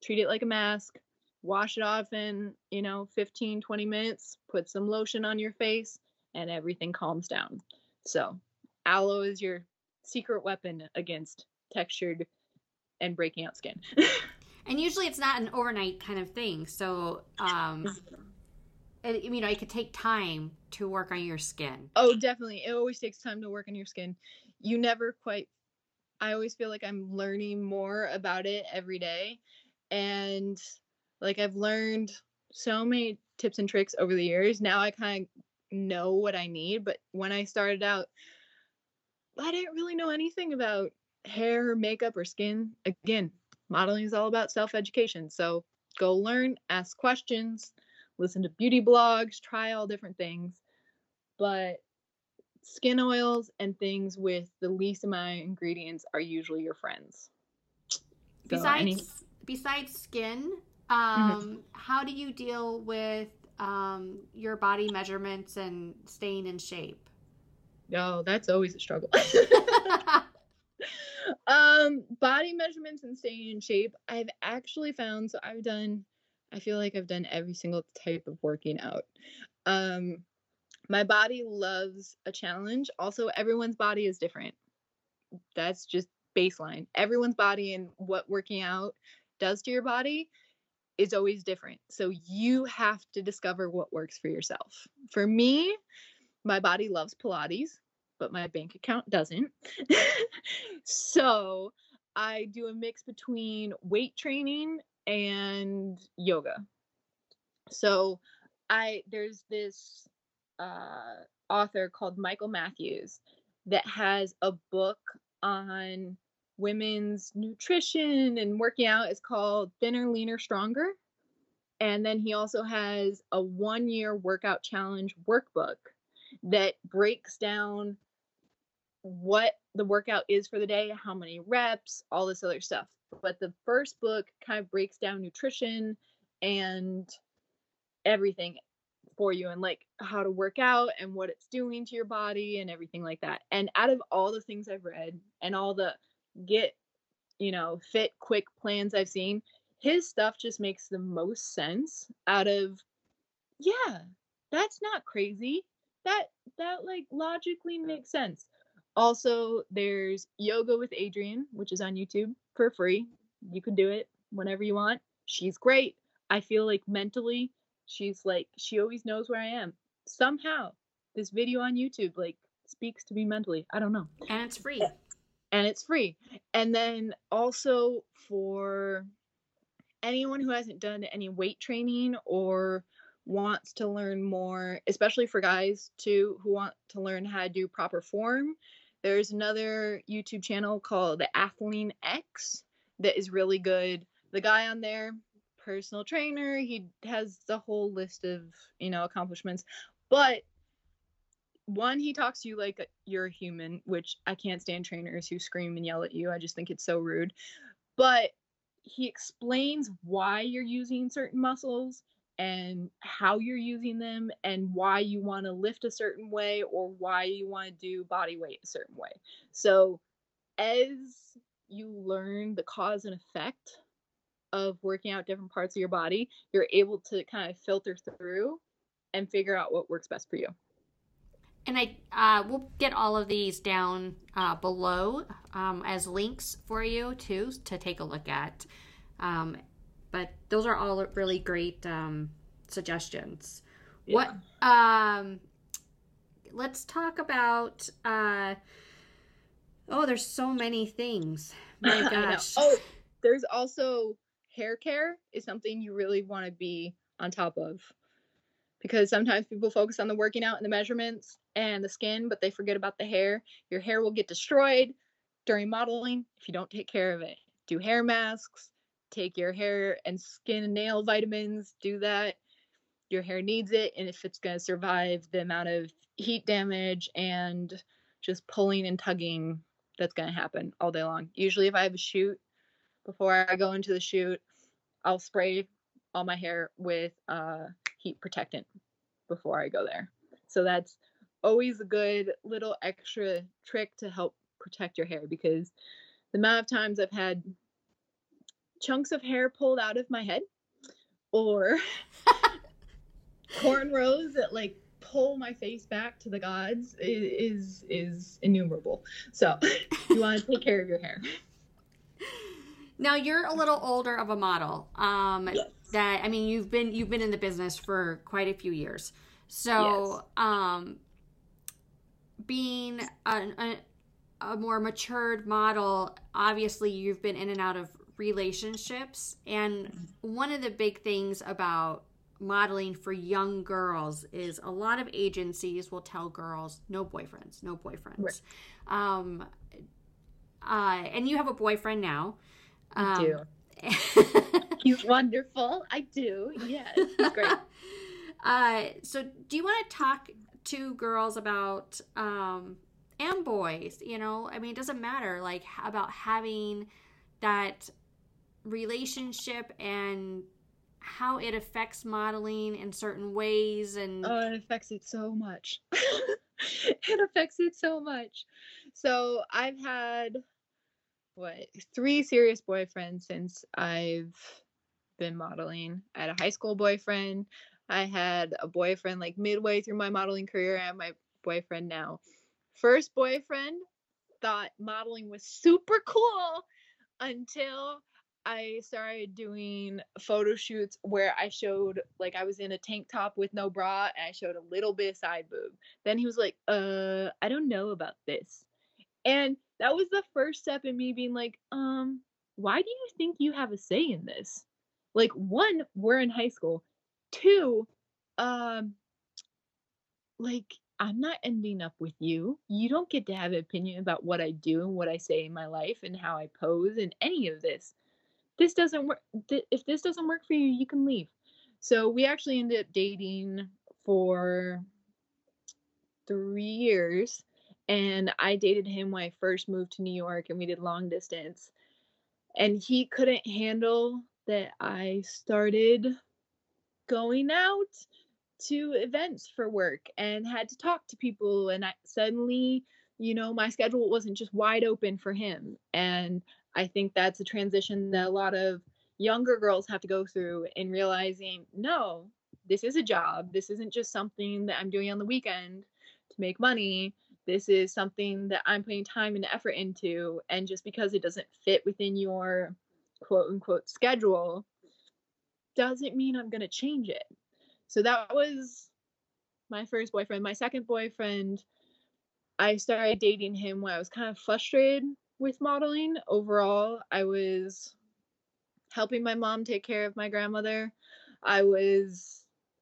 treat it like a mask, wash it off in, 15, 20 minutes, put some lotion on your face, and everything calms down. So aloe is your secret weapon against textured and breaking out skin. And usually it's not an overnight kind of thing. So, it could take time to work on your skin. Oh, definitely. It always takes time to work on your skin. You never quite, I always feel like I'm learning more about it every day. And I've learned so many tips and tricks over the years. Now I kind of know what I need. But when I started out, I didn't really know anything about hair, makeup, or skin. Again, modeling is all about self-education. So go learn, ask questions, listen to beauty blogs, try all different things. But skin oils and things with the least amount of ingredients are usually your friends. So besides skin, how do you deal with your body measurements and staying in shape? Oh, that's always a struggle. Body measurements and staying in shape. I've actually found, I feel like I've done every single type of working out. My body loves a challenge. Also, everyone's body is different. That's just baseline. Everyone's body and what working out does to your body is always different. So you have to discover what works for yourself. For me, my body loves Pilates, but my bank account doesn't. So I do a mix between weight training and yoga. So there's this author called Michael Matthews that has a book on women's nutrition and working out. It's called Thinner, Leaner, Stronger. And then he also has a 1-year workout challenge workbook that breaks down what the workout is for the day, how many reps, all this other stuff. But the first book kind of breaks down nutrition and everything for you, and how to work out and what it's doing to your body and everything like that. And out of all the things I've read and all the fit quick plans I've seen, his stuff just makes the most sense. That's not crazy. that like logically makes sense. Also, there's Yoga with Adriene, which is on YouTube for free. You can do it whenever you want. She's great. I feel like mentally, she's like, she always knows where I am. Somehow, this video on YouTube, like, speaks to me mentally. I don't know. And it's free. And then also for anyone who hasn't done any weight training or wants to learn more, especially for guys too, who want to learn how to do proper form, there's another YouTube channel called the Athlean X that is really good. The guy on there, personal trainer, he has the whole list of, you know, accomplishments, but one, he talks to you like you're a human, which I can't stand trainers who scream and yell at you. I just think it's so rude. But he explains why you're using certain muscles and how you're using them and why you want to lift a certain way or why you want to do body weight a certain way. So as you learn the cause and effect of working out different parts of your body, you're able to kind of filter through and figure out what works best for you. And we'll get all of these down below as links for you too, to take a look at. But those are all really great suggestions. Yeah. What? Let's talk about. There's so many things. My gosh. There's also hair care is something you really want to be on top of. Because sometimes people focus on the working out and the measurements and the skin, but they forget about the hair. Your hair will get destroyed during modeling if you don't take care of it. Do hair masks, take your hair and skin and nail vitamins, do that. Your hair needs it, and if it's going to survive the amount of heat damage and just pulling and tugging that's going to happen all day long. Usually if I have a shoot, before I go into the shoot, I'll spray all my hair with heat protectant before I go there. So that's always a good little extra trick to help protect your hair, because the amount of times I've had chunks of hair pulled out of my head or cornrows that like pull my face back to the gods is innumerable. So you want to take care of your hair. Now you're a little older of a model. Yes. That, I mean, you've been in the business for quite a few years. So, yes. Being a more matured model, obviously you've been in and out of relationships. And one of the big things about modeling for young girls is a lot of agencies will tell girls, no boyfriends. Right. And you have a boyfriend now. I do. He's wonderful. I do. Yes. He's great. So do you want to talk to girls about, and boys, you know, I mean, it doesn't matter, like, about having that relationship and how it affects modeling in certain ways? And oh, it affects it so much. It affects it so much. So I've had, 3 serious boyfriends since I've been modeling. I had a high school boyfriend. I had a boyfriend like midway through my modeling career. I have my boyfriend now. First boyfriend thought modeling was super cool until I started doing photo shoots where I showed, like, I was in a tank top with no bra and I showed a little bit of side boob. Then he was like, I don't know about this. And that was the first step in me being like, why do you think you have a say in this? Like, 1, we're in high school. 2, like, I'm not ending up with you. You don't get to have an opinion about what I do and what I say in my life and how I pose and any of this. This doesn't work. If this doesn't work for you, you can leave. So we actually ended up dating for 3 years. And I dated him when I first moved to New York, and we did long distance. And he couldn't handle that I started going out to events for work and had to talk to people. And I suddenly, you know, my schedule wasn't just wide open for him. And I think that's a transition that a lot of younger girls have to go through in realizing, no, this is a job. This isn't just something that I'm doing on the weekend. make money. This is something that I'm putting time and effort into. And just because it doesn't fit within your quote unquote schedule doesn't mean I'm going to change it. So that was my first boyfriend. My second boyfriend, I started dating him when I was kind of frustrated with modeling. Overall, I was helping my mom take care of my grandmother. I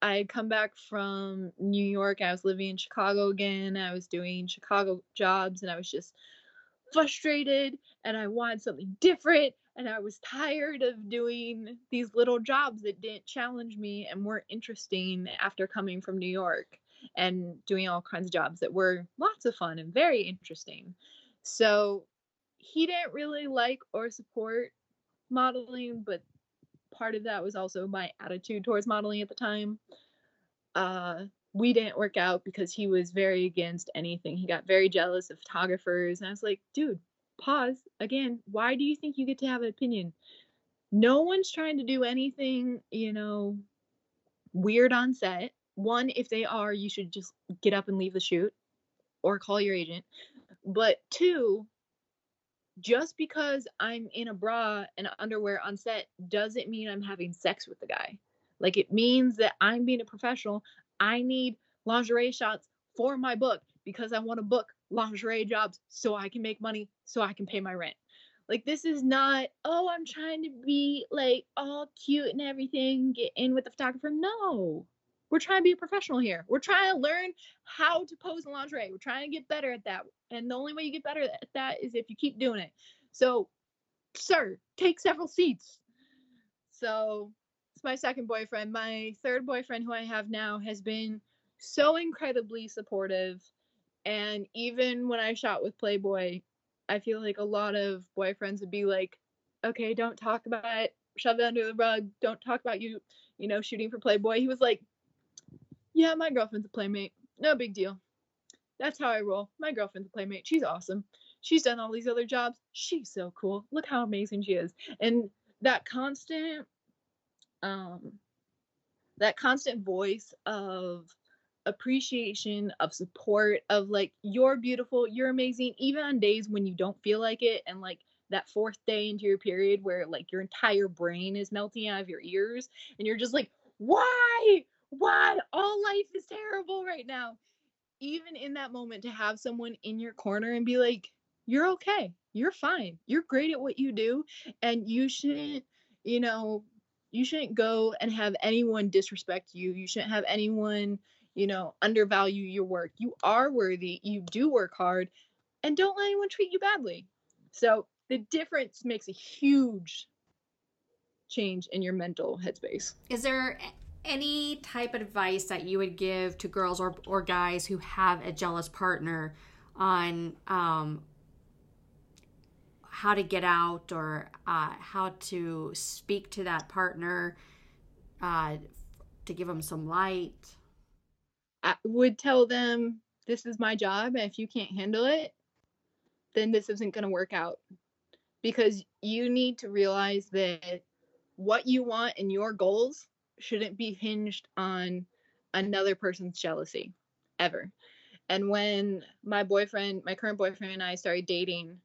had come back from New York. I was living in Chicago again. I was doing Chicago jobs, and I was just frustrated, and I wanted something different. And I was tired of doing these little jobs that didn't challenge me and weren't interesting after coming from New York and doing all kinds of jobs that were lots of fun and very interesting. So he didn't really like or support modeling, but part of that was also my attitude towards modeling at the time. We didn't work out because he was very against anything. He got very jealous of photographers. And I was like, dude, pause again. Why do you think you get to have an opinion? No one's trying to do anything, weird on set. One, if they are, you should just get up and leave the shoot or call your agent. But two, just because I'm in a bra and underwear on set doesn't mean I'm having sex with the guy. Like, it means that I'm being a professional. I need lingerie shots for my book because I want to book lingerie jobs so I can make money, so I can pay my rent. Like, this is not, oh, I'm trying to be like all cute and everything, get in with the photographer. No, we're trying to be a professional here. We're trying to learn how to pose in lingerie. We're trying to get better at that. And the only way you get better at that is if you keep doing it. So, sir, take several seats. So it's my second boyfriend. My third boyfriend, who I have now, has been so incredibly supportive. And even when I shot with Playboy, I feel like a lot of boyfriends would be like, okay, don't talk about it. Shove it under the rug. Don't talk about you shooting for Playboy. He was like, yeah, my girlfriend's a playmate. No big deal. That's how I roll. My girlfriend's a playmate. She's awesome. She's done all these other jobs. She's so cool. Look how amazing she is. And that constant voice of appreciation, of support, of like, you're beautiful, you're amazing, even on days when you don't feel like it. And like that fourth day into your period where like your entire brain is melting out of your ears and you're just like, why all life is terrible right now. Even in that moment, to have someone in your corner and be like, you're okay, you're fine, you're great at what you do, and you shouldn't go and have anyone disrespect you. You shouldn't have anyone undervalue your work. You are worthy. You do work hard, and don't let anyone treat you badly. So the difference makes a huge change in your mental headspace. Is there any type of advice that you would give to girls or guys who have a jealous partner on how to get out or how to speak to that partner to give them some light? I would tell them, this is my job, and if you can't handle it, then this isn't going to work out. Because you need to realize that what you want and your goals shouldn't be hinged on another person's jealousy, ever. And when my current boyfriend and I started dating,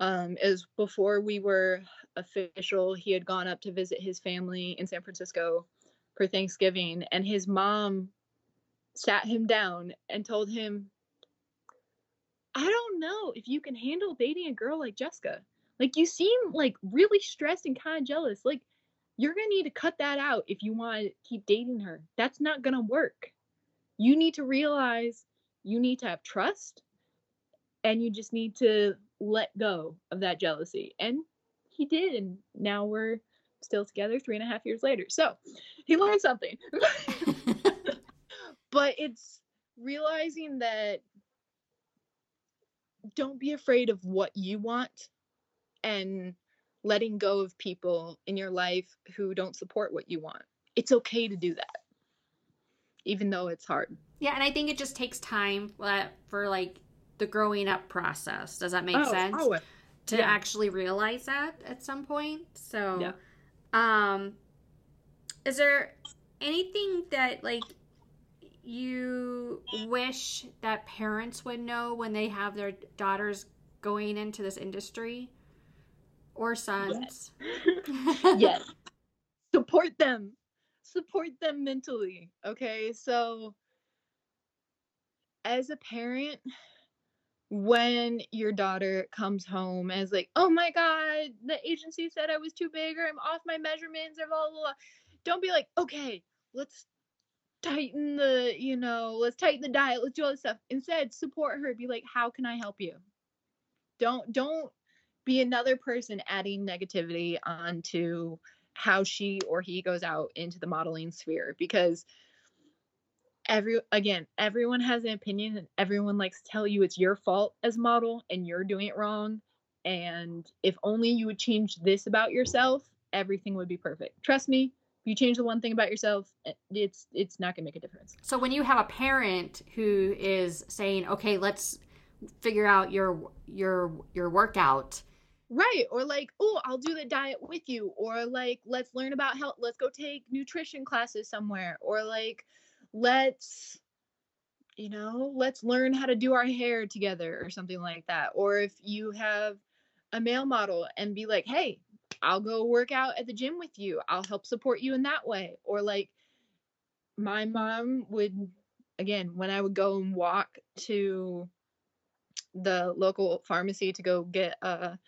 is before we were official, he had gone up to visit his family in San Francisco for Thanksgiving, and his mom sat him down and told him, I don't know if you can handle dating a girl like Jessica. Like, you seem like really stressed and kind of jealous. Like, you're going to need to cut that out if you want to keep dating her. That's not going to work. You need to realize you need to have trust, and you just need to let go of that jealousy. And he did. And now we're still together 3.5 years later. So he learned something. But it's realizing that, don't be afraid of what you want, and letting go of people in your life who don't support what you want. It's okay to do that, even though it's hard. Yeah, and I think it just takes time for like the growing up process. Does that make sense? To actually realize that at some point. So, yeah. Is there anything that like you wish that parents would know when they have their daughters going into this industry, or sons? Yes. Yes. Support them mentally. Okay. So as a parent, when your daughter comes home as like, oh my God, the agency said I was too big, or I'm off my measurements, or blah, blah, blah. Don't be like, okay, let's tighten the diet. Let's do all this stuff. Instead, support her. Be like, how can I help you? Don't be another person adding negativity onto how she or he goes out into the modeling sphere, because everyone has an opinion, and everyone likes to tell you it's your fault as model and you're doing it wrong. And if only you would change this about yourself, everything would be perfect. Trust me, if you change the one thing about yourself, it's not gonna make a difference. So when you have a parent who is saying, okay, let's figure out your workout. Right. Or like, oh, I'll do the diet with you. Or like, let's learn about health. Let's go take nutrition classes somewhere. Or like, let's learn how to do our hair together or something like that. Or if you have a male model, and be like, hey, I'll go work out at the gym with you. I'll help support you in that way. Or like my mom would, again, when I would go and walk to the local pharmacy to go get a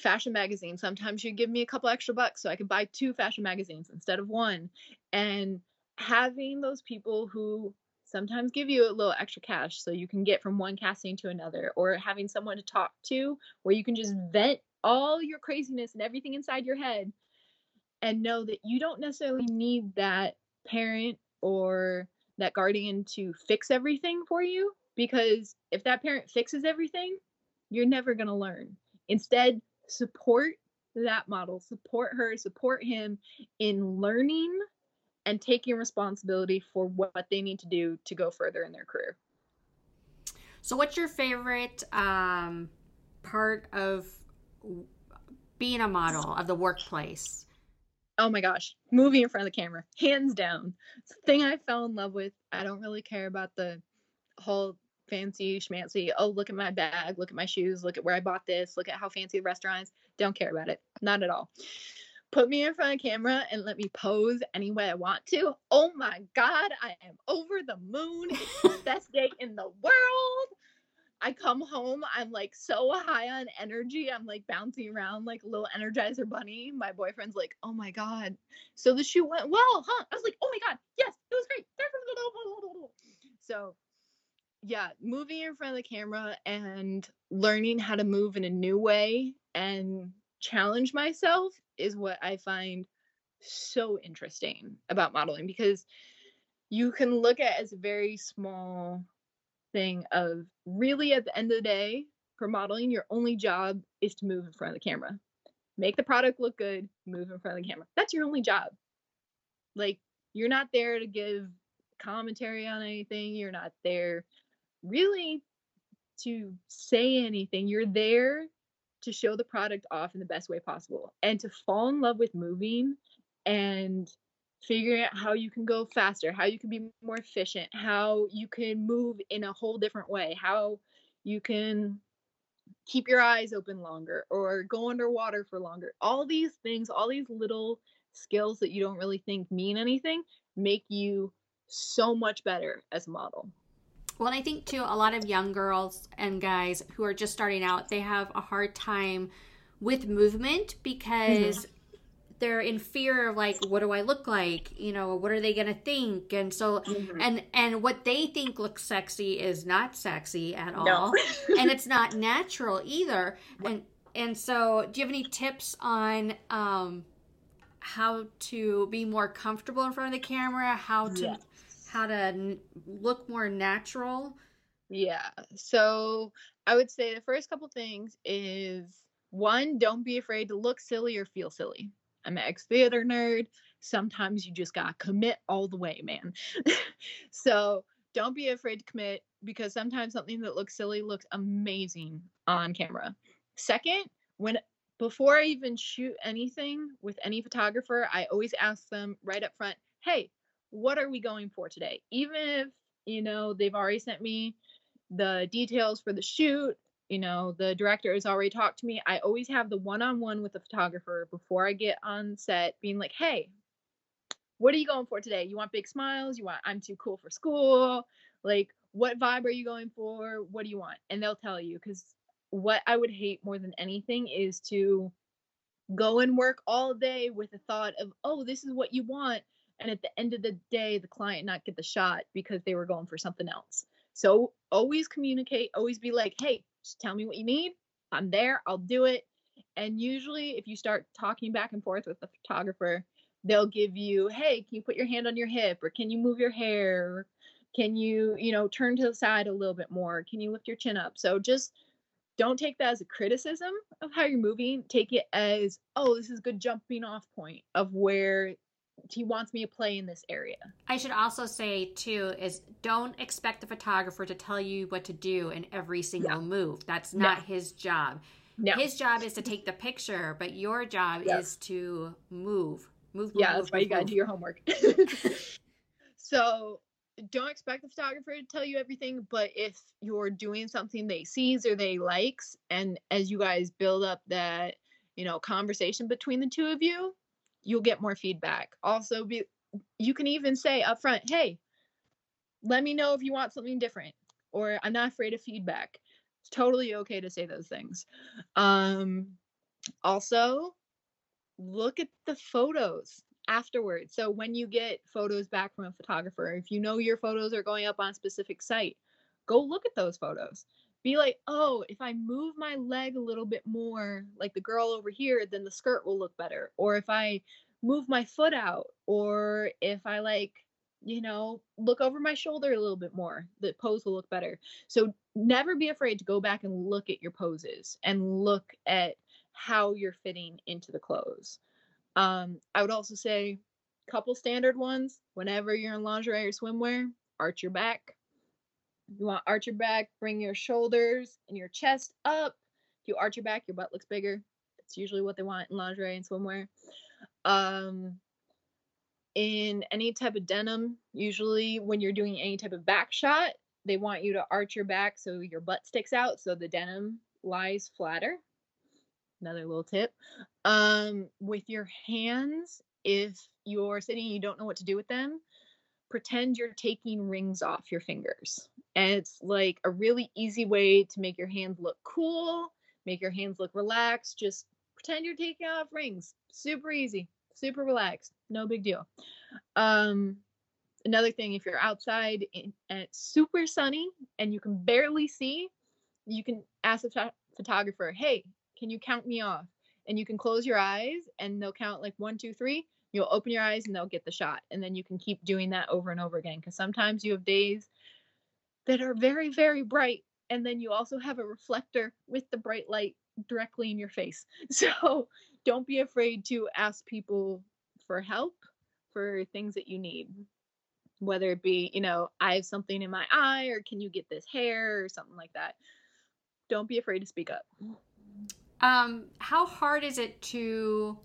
fashion magazine, sometimes she'd give me a couple extra bucks so I could buy 2 fashion magazines instead of 1. And having those people who sometimes give you a little extra cash so you can get from one casting to another, or having someone to talk to where you can just vent all your craziness and everything inside your head, and know that you don't necessarily need that parent or that guardian to fix everything for you. Because if that parent fixes everything, you're never going to learn. Instead, support that model, support her, support him in learning and taking responsibility for what they need to do to go further in their career. So what's your favorite part of being a model, of the workplace? Oh my gosh, moving in front of the camera, hands down. It's the thing I fell in love with. I don't really care about the whole fancy schmancy, oh, look at my bag, look at my shoes, look at where I bought this, look at how fancy the restaurant is. Don't care about it. Not at all. Put me in front of camera and let me pose any way I want to. Oh my God, I am over the moon. It's the best day in the world. I come home, I'm like so high on energy. I'm like bouncing around like a little Energizer bunny. My boyfriend's like, oh my God, so the shoot went well, huh? I was like, oh my God, yes, it was great. So yeah, moving in front of the camera and learning how to move in a new way and challenge myself is what I find so interesting about modeling, because you can look at it as a very small thing of, really at the end of the day, for modeling, your only job is to move in front of the camera. Make the product look good, move in front of the camera. That's your only job. Like, you're not there to give commentary on anything. You're not there really to say anything. You're there to show the product off in the best way possible, and to fall in love with moving and figuring out how you can go faster, how you can be more efficient, how you can move in a whole different way, how you can keep your eyes open longer or go underwater for longer. All these things, all these little skills that you don't really think mean anything, make you so much better as a model. Well, and I think too, a lot of young girls and guys who are just starting out, they have a hard time with movement because they're in fear of like, what do I look like? You know, what are they going to think? And so, and what they think looks sexy is not sexy at all. No. And it's not natural either. And so do you have any tips on, how to be more comfortable in front of the camera, how to look more natural? Yeah. So I would say the first couple things is, 1, don't be afraid to look silly or feel silly. I'm an ex-theater nerd. Sometimes you just gotta commit all the way, man. So don't be afraid to commit, because sometimes something that looks silly looks amazing on camera. Second, before I even shoot anything with any photographer, I always ask them right up front, hey, what are we going for today? Even if you know, they've already sent me the details for the shoot. You know, the director has already talked to me. I always have the one-on-one with the photographer before I get on set, being like, hey, what are you going for today? You want big smiles? You want I'm too cool for school? Like, what vibe are you going for? What do you want? And they'll tell you, because what I would hate more than anything is to go and work all day with the thought of, oh, this is what you want. And at the end of the day, the client not get the shot because they were going for something else. So always communicate, always be like, hey, just tell me what you need. I'm there. I'll do it. And usually if you start talking back and forth with the photographer, they'll give you, hey, can you put your hand on your hip? Or can you move your hair? Can you, you know, turn to the side a little bit more? Can you lift your chin up? So just don't take that as a criticism of how you're moving. Take it as, oh, this is a good jumping off point of where he wants me to play in this area. I should also say too, is don't expect the photographer to tell you what to do in every single move. That's not his job. No. His job is to take the picture, but your job is to move. Yeah, that's why you gotta do your homework. So don't expect the photographer to tell you everything, but if you're doing something they sees or they likes, and as you guys build up that, you know, conversation between the two of you, you'll get more feedback. Also, you can even say up front, hey, let me know if you want something different, or I'm not afraid of feedback. It's totally okay to say those things. Also, look at the photos afterwards. So when you get photos back from a photographer, if you know your photos are going up on a specific site, go look at those photos. Be like, oh, if I move my leg a little bit more, like the girl over here, then the skirt will look better. Or if I move my foot out, or if I like, you know, look over my shoulder a little bit more, the pose will look better. So never be afraid to go back and look at your poses and look at how you're fitting into the clothes. I would also say a couple standard ones, whenever you're in lingerie or swimwear, arch your back. You want to arch your back, bring your shoulders and your chest up. If you arch your back, your butt looks bigger. That's usually what they want in lingerie and swimwear. In any type of denim, usually when you're doing any type of back shot, they want you to arch your back so your butt sticks out, so the denim lies flatter. Another little tip. With your hands, if you're sitting and you don't know what to do with them, pretend you're taking rings off your fingers. And it's like a really easy way to make your hands look cool, make your hands look relaxed. Just pretend you're taking off rings. Super easy, super relaxed. No big deal. Another thing, if you're outside and it's super sunny and you can barely see, you can ask the photographer, hey, can you count me off? And you can close your eyes and they'll count like 1, 2, 3. You'll open your eyes and they'll get the shot. And then you can keep doing that over and over again. Because sometimes you have days that are very, very bright. And then you also have a reflector with the bright light directly in your face. So don't be afraid to ask people for help for things that you need. Whether it be, you know, I have something in my eye, or can you get this hair, or something like that. Don't be afraid to speak up. How hard is it to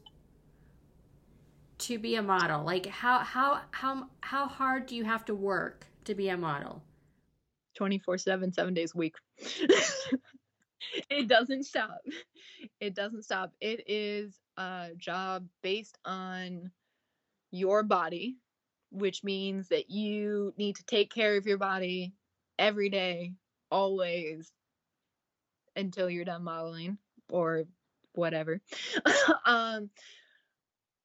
be a model? Like how hard do you have to work to be a model? 24/7, 7 days a week. It doesn't stop. It doesn't stop. It is a job based on your body, which means that you need to take care of your body every day, always, until you're done modeling or whatever.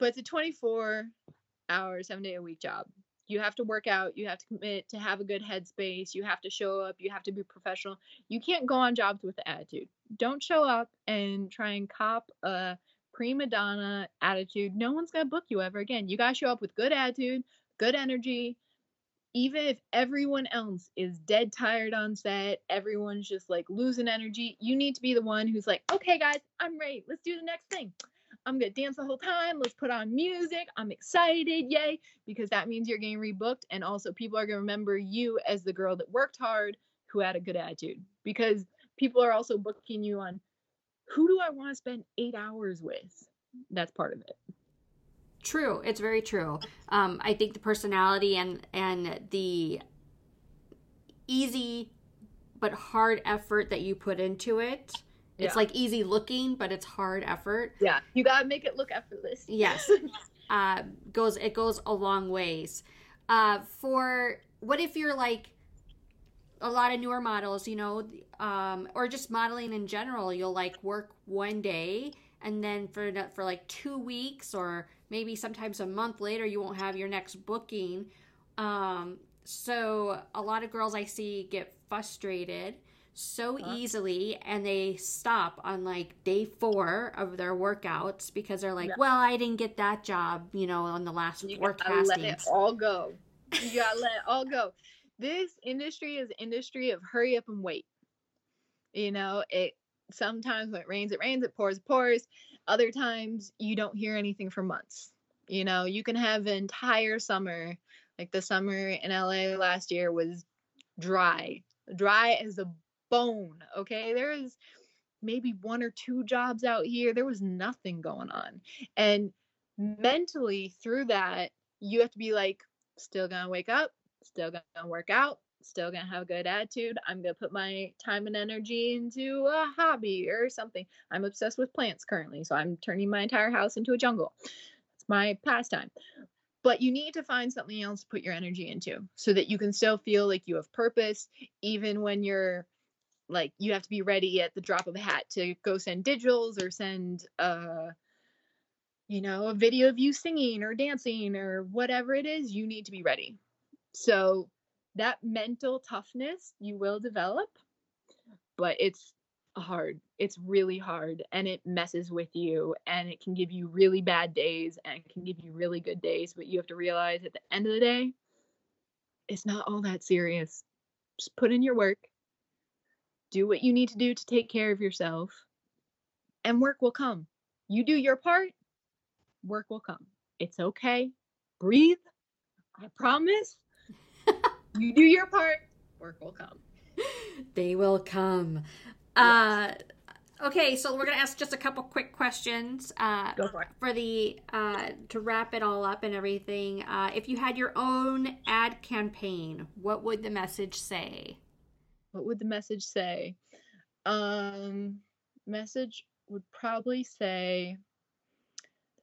But it's a 24-hour, 7-day-a-week job. You have to work out. You have to commit to have a good headspace. You have to show up. You have to be professional. You can't go on jobs with the attitude. Don't show up and try and cop a prima donna attitude. No one's going to book you ever again. You got to show up with good attitude, good energy. Even if everyone else is dead tired on set, everyone's just like losing energy, you need to be the one who's like, okay, guys, I'm ready. Let's do the next thing. I'm going to dance the whole time. Let's put on music. I'm excited. Yay. Because that means you're getting rebooked. And also people are going to remember you as the girl that worked hard, who had a good attitude, because people are also booking you on, who do I want to spend 8 hours with? That's part of it. True. It's very true. I think the personality and the easy but hard effort that you put into it. Yeah. It's like easy looking, but it's hard effort. Yeah, you gotta make it look effortless. Yes, it goes a long ways. For what if you're like a lot of newer models, you know, or just modeling in general, you'll like work one day and then for like 2 weeks or maybe sometimes a month later, you won't have your next booking. So a lot of girls I see get frustrated so easily and they stop on like day 4 of their workouts because they're like, well, I didn't get that job, you know, on the last work castings. Let it all go. You gotta let it all go. This industry is an industry of hurry up and wait. You know, it sometimes when it rains, it pours. Other times you don't hear anything for months. You know, you can have an entire summer. Like the summer in LA last year was dry as a bone. Okay. There is maybe 1 or 2 jobs out here. There was nothing going on. And mentally through that, you have to be like, still going to wake up, still going to work out, still going to have a good attitude. I'm going to put my time and energy into a hobby or something. I'm obsessed with plants currently. So I'm turning my entire house into a jungle. It's my pastime. But you need to find something else to put your energy into so that you can still feel like you have purpose, even when you're like, you have to be ready at the drop of a hat to go send digitals or send, you know, a video of you singing or dancing or whatever it is, you need to be ready. So that mental toughness you will develop, but it's really hard and it messes with you and it can give you really bad days and it can give you really good days, but you have to realize at the end of the day, it's not all that serious. Just put in your work, do what you need to do to take care of yourself and work will come. You do your part, work will come. It's okay. Breathe. I promise. You do your part, work will come. They will come. Okay, so we're going to ask just a couple quick questions to wrap it all up and everything. If you had your own ad campaign, what would the message say? What would the message say? Message would probably say,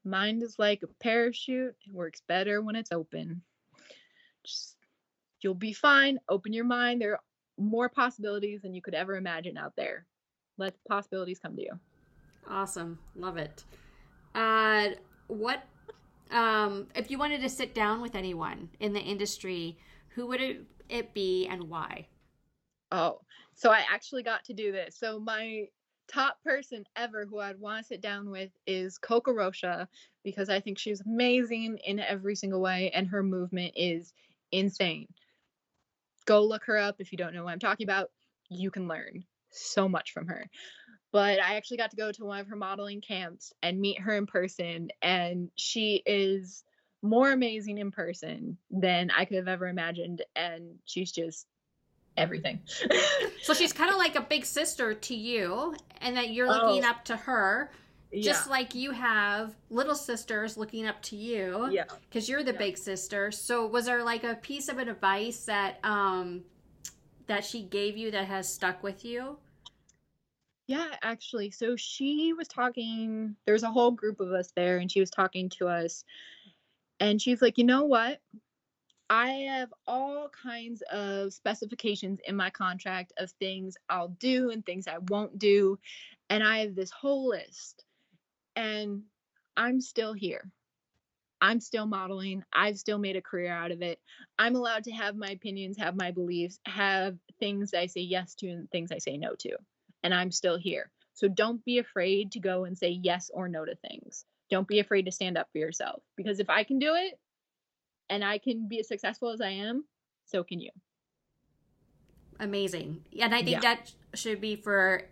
the mind is like a parachute. It works better when it's open. You'll be fine. Open your mind. There are more possibilities than you could ever imagine out there. Let the possibilities come to you. Awesome. Love it. If you wanted to sit down with anyone in the industry, who would it be and why? Oh, so I actually got to do this. So my top person ever who I'd want to sit down with is Coco Rocha, because I think she's amazing in every single way. And her movement is insane. Go look her up. If you don't know what I'm talking about, you can learn so much from her. But I actually got to go to one of her modeling camps and meet her in person. And she is more amazing in person than I could have ever imagined. And she's just everything. So she's kind of like a big sister to you and that you're looking up to her. Just like you have little sisters looking up to you because you're the big sister. So was there like a piece of advice that that she gave you that has stuck with you? Yeah, actually. So she was talking, there's a whole group of us there and she was talking to us and she's like, you know what? I have all kinds of specifications in my contract of things I'll do and things I won't do. And I have this whole list. And I'm still here. I'm still modeling. I've still made a career out of it. I'm allowed to have my opinions, have my beliefs, have things I say yes to and things I say no to. And I'm still here. So don't be afraid to go and say yes or no to things. Don't be afraid to stand up for yourself. Because if I can do it and I can be as successful as I am, so can you. Amazing. And I think that should be for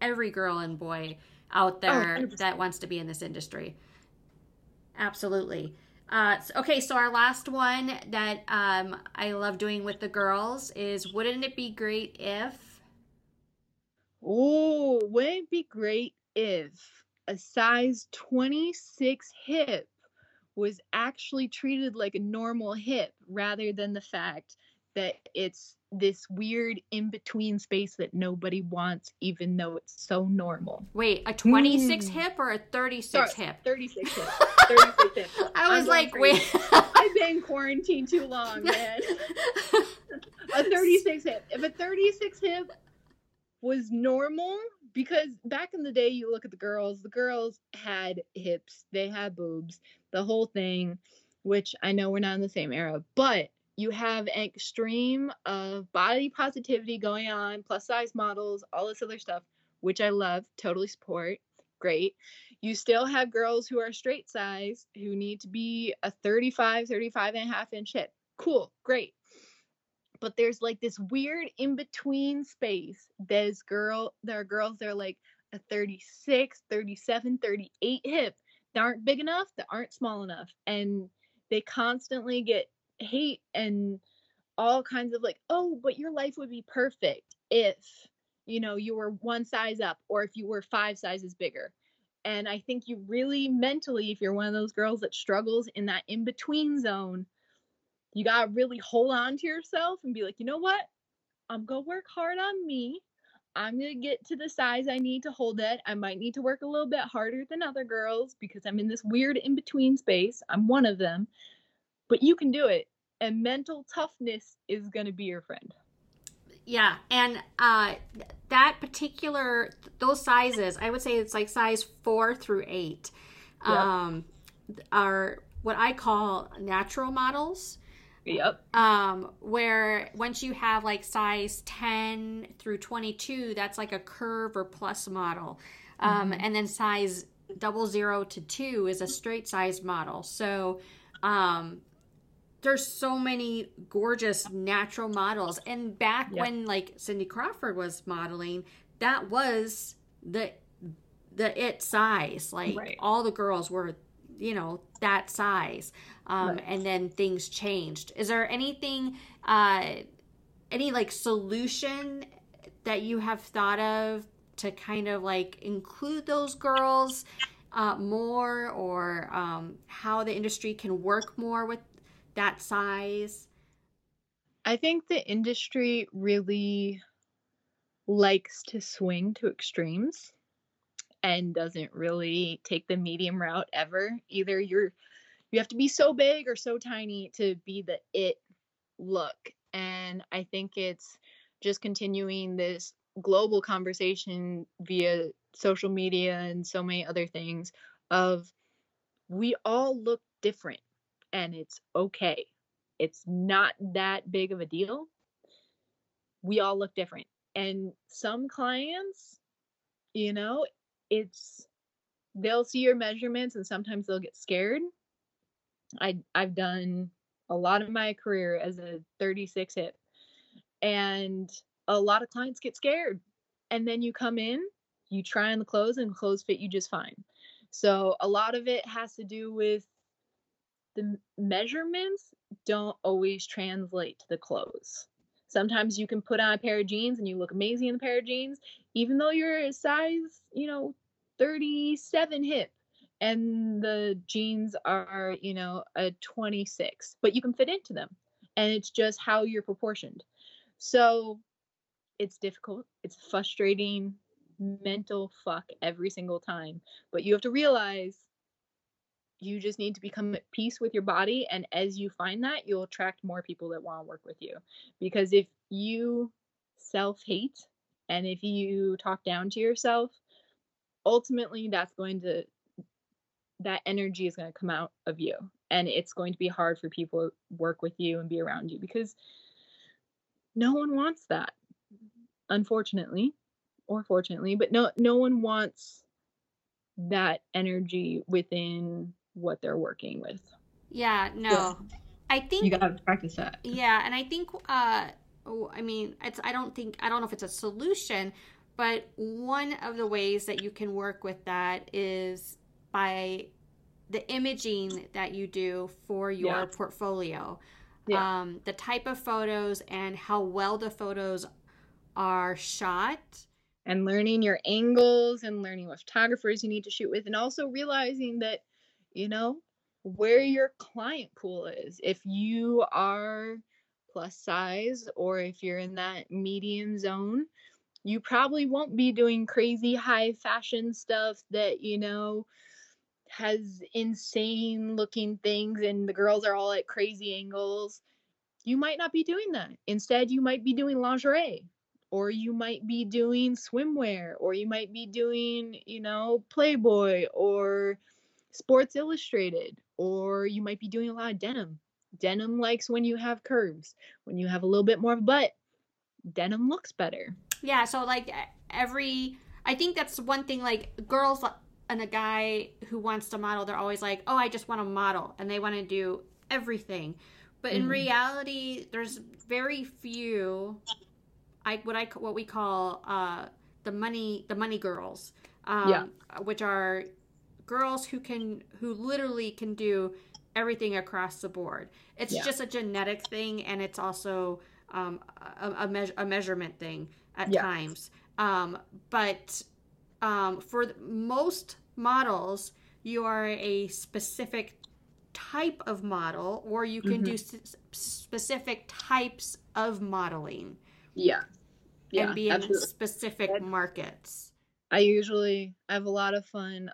every girl and boy out there that wants to be in this industry. Absolutely. Okay, so our last one that I love doing with the girls is, wouldn't it be great if? Oh, wouldn't it be great if a size 26 hip was actually treated like a normal hip rather than the fact that it's this weird in-between space that nobody wants, even though it's so normal. Wait, a 26 hip or a 36 hip? 36 hip. 36 hip. I was like, wait. I've been quarantined too long, man. A 36 hip. If a 36 hip was normal, because back in the day, you look at the girls had hips, they had boobs, the whole thing, which I know we're not in the same era, but you have an extreme of body positivity going on, plus size models, all this other stuff, which I love, totally support, great. You still have girls who are straight size who need to be a 35 and a half inch hip. Cool, great. But there's like this weird in-between space. There are girls that are like a 36, 37, 38 hip that aren't big enough, that aren't small enough. And they constantly get hate and all kinds of like, oh, but your life would be perfect if, you know, you were one size up or if you were 5 sizes bigger. And I think you really mentally, if you're one of those girls that struggles in that in-between zone, you got to really hold on to yourself and be like, you know what? I'm going to work hard on me. I'm going to get to the size I need to hold it. I might need to work a little bit harder than other girls because I'm in this weird in-between space. I'm one of them. But you can do it. And mental toughness is going to be your friend. Yeah. And that particular, those sizes, I would say it's like size 4 through 8 yep. Are what I call natural models. Yep. Where once you have like size 10 through 22, that's like a curve or plus model. And then size 00 to 2 is a straight size model. So there's so many gorgeous natural models. And back when like Cindy Crawford was modeling, that was the it size. Like all the girls were, you know, that size. And then things changed. Is there anything, any like solution that you have thought of to kind of like include those girls more or how the industry can work more with that size? I think the industry really likes to swing to extremes and doesn't really take the medium route ever. Either you have to be so big or so tiny to be the it look. And I think it's just continuing this global conversation via social media and so many other things of we all look different and it's okay. It's not that big of a deal. We all look different. And some clients, you know, they'll see your measurements and sometimes they'll get scared. I've done a lot of my career as a 36 hip and a lot of clients get scared. And then you come in, you try on the clothes and clothes fit you just fine. So a lot of it has to do with the measurements don't always translate to the clothes. Sometimes you can put on a pair of jeans and you look amazing in a pair of jeans, even though you're a size, you know, 37 hip and the jeans are, you know, a 26, but you can fit into them and it's just how you're proportioned. So it's difficult. It's frustrating, mental fuck every single time, but you have to realize you just need to become at peace with your body. And as you find that, you'll attract more people that want to work with you. Because if you self-hate and if you talk down to yourself, ultimately that energy is going to come out of you. And it's going to be hard for people to work with you and be around you because no one wants that, unfortunately, or fortunately, but no one wants that energy within what they're working with. Yeah, no. So I think you got to practice that. Yeah, and I think I don't know if it's a solution, but one of the ways that you can work with that is by the imaging that you do for your portfolio. Yeah. The type of photos and how well the photos are shot. And learning your angles and learning what photographers you need to shoot with. And also realizing that, you know, where your client pool is. If you are plus size, or if you're in that medium zone, you probably won't be doing crazy high fashion stuff that, you know, has insane looking things and the girls are all at crazy angles. You might not be doing that. Instead, you might be doing lingerie, or you might be doing swimwear, or you might be doing, you know, Playboy or Sports Illustrated, or you might be doing a lot of denim. Denim likes when you have curves. When you have a little bit more butt, denim looks better. Yeah, so like I think that's one thing, like girls and a guy who wants to model, they're always like, oh, I just want to model, and they want to do everything. But in reality, there's very few, what we call the money girls, which are girls who literally can do everything across the board. It's just a genetic thing, and it's also a measurement thing at times. But for most models, you are a specific type of model, or you can do specific types of modeling. Yeah. And be absolutely. In specific markets. I have a lot of fun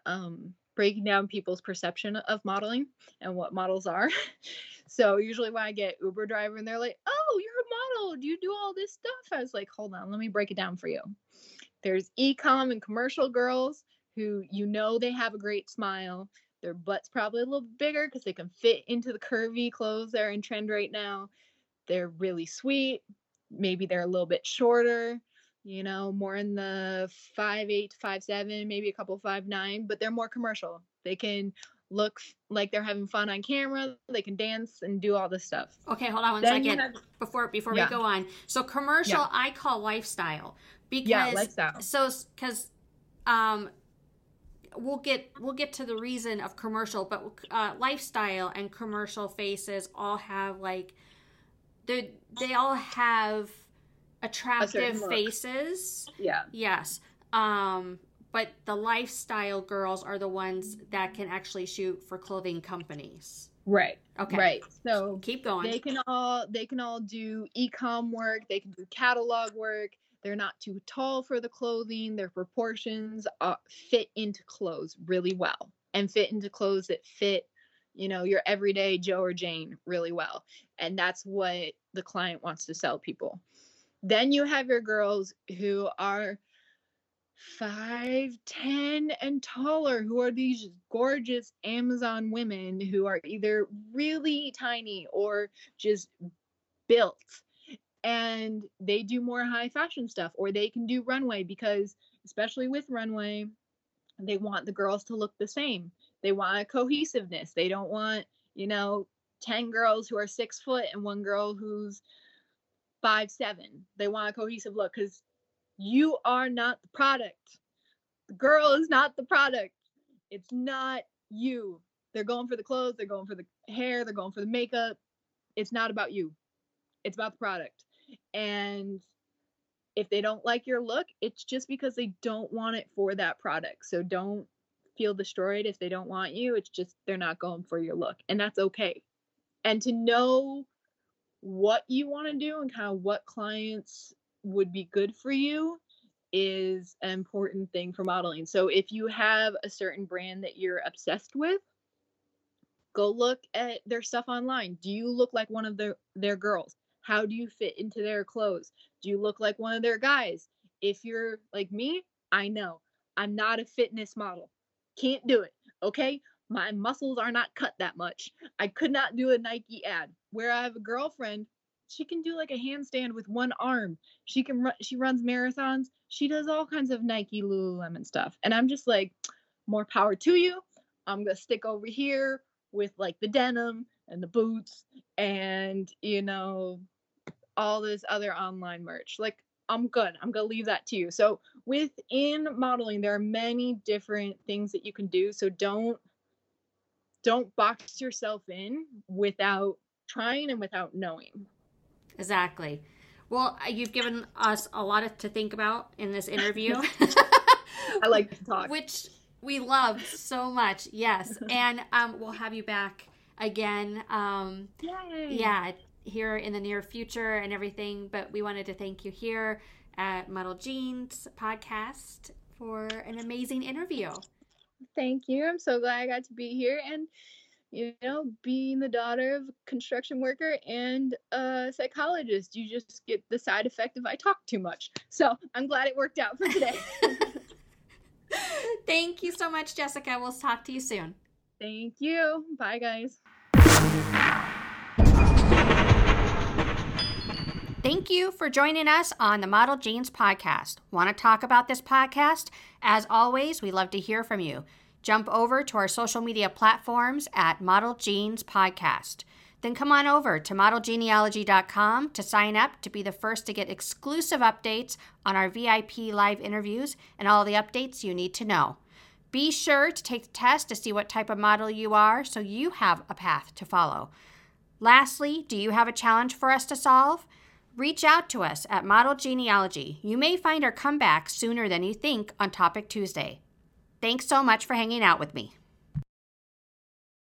breaking down people's perception of modeling and what models are. So usually when I get Uber driver and they're like, oh, you're a model, do you do all this stuff? I was like, hold on, let me break it down for you. There's e-com and commercial girls who, you know, they have a great smile. Their butt's probably a little bigger because they can fit into the curvy clothes that are in trend right now. They're really sweet. Maybe they're a little bit shorter, you know, more in the 5'8", 5'7", maybe a couple 5'9", but they're more commercial. They can look like they're having fun on camera. They can dance and do all this stuff. Okay, hold on one second before we go on. So commercial, I call lifestyle because lifestyle. So because we'll get to the reason of commercial, but lifestyle and commercial faces all have like they all have attractive faces. Yeah. Yes. But the lifestyle girls are the ones that can actually shoot for clothing companies. Right. Okay. Right. So keep going. They can all do e-com work. They can do catalog work. They're not too tall for the clothing. Their proportions fit into clothes really well, and fit into clothes that fit, you know, your everyday Joe or Jane really well. And that's what the client wants to sell people. Then you have your girls who are 5'10" and taller, who are these gorgeous Amazon women who are either really tiny or just built. And they do more high fashion stuff, or they can do runway, because especially with runway, they want the girls to look the same. They want a cohesiveness. They don't want, you know, 10 girls who are 6 foot and one girl who's 5'7". They want a cohesive look, because you are not the product. The girl is not the product. It's not you. They're going for the clothes. They're going for the hair. They're going for the makeup. It's not about you. It's about the product. And if they don't like your look, it's just because they don't want it for that product. So don't feel destroyed if they don't want you. It's just they're not going for your look. And that's okay. And to know what you want to do and kind of what clients would be good for you is an important thing for modeling. So if you have a certain brand that you're obsessed with, go look at their stuff online. Do you look like one of their girls? How do you fit into their clothes? Do you look like one of their guys? If you're like me, I know I'm not a fitness model. Can't do it. Okay. My muscles are not cut that much. I could not do a Nike ad. Where I have a girlfriend, she can do like a handstand with one arm. She can she runs marathons. She does all kinds of Nike, Lululemon stuff. And I'm just like, more power to you. I'm going to stick over here with like the denim and the boots and, you know, all this other online merch. Like, I'm good. I'm going to leave that to you. So within modeling, there are many different things that you can do. So don't box yourself in without trying and without knowing. Exactly. Well, you've given us a lot to think about in this interview. I like to talk. Which we love so much. Yes. And we'll have you back again. Yay. Yeah. here in the near future and everything, but we wanted to thank you here at Model Genes Podcast for an amazing interview. Thank you. I'm so glad I got to be here, and you know, being the daughter of a construction worker and a psychologist, you just get the side effect of I talk too much. So I'm glad it worked out for today. Thank you so much, Jessica. We'll talk to you soon. Thank you. Bye, guys. Thank you for joining us on the Model Genes Podcast. Want to talk about this podcast? As always, we love to hear from you. Jump over to our social media platforms at Model Genes Podcast. Then come on over to modelgenealogy.com to sign up to be the first to get exclusive updates on our VIP live interviews and all the updates you need to know. Be sure to take the test to see what type of model you are so you have a path to follow. Lastly, do you have a challenge for us to solve? Reach out to us at Model Genealogy. You may find our comeback sooner than you think on Topic Tuesday. Thanks so much for hanging out with me.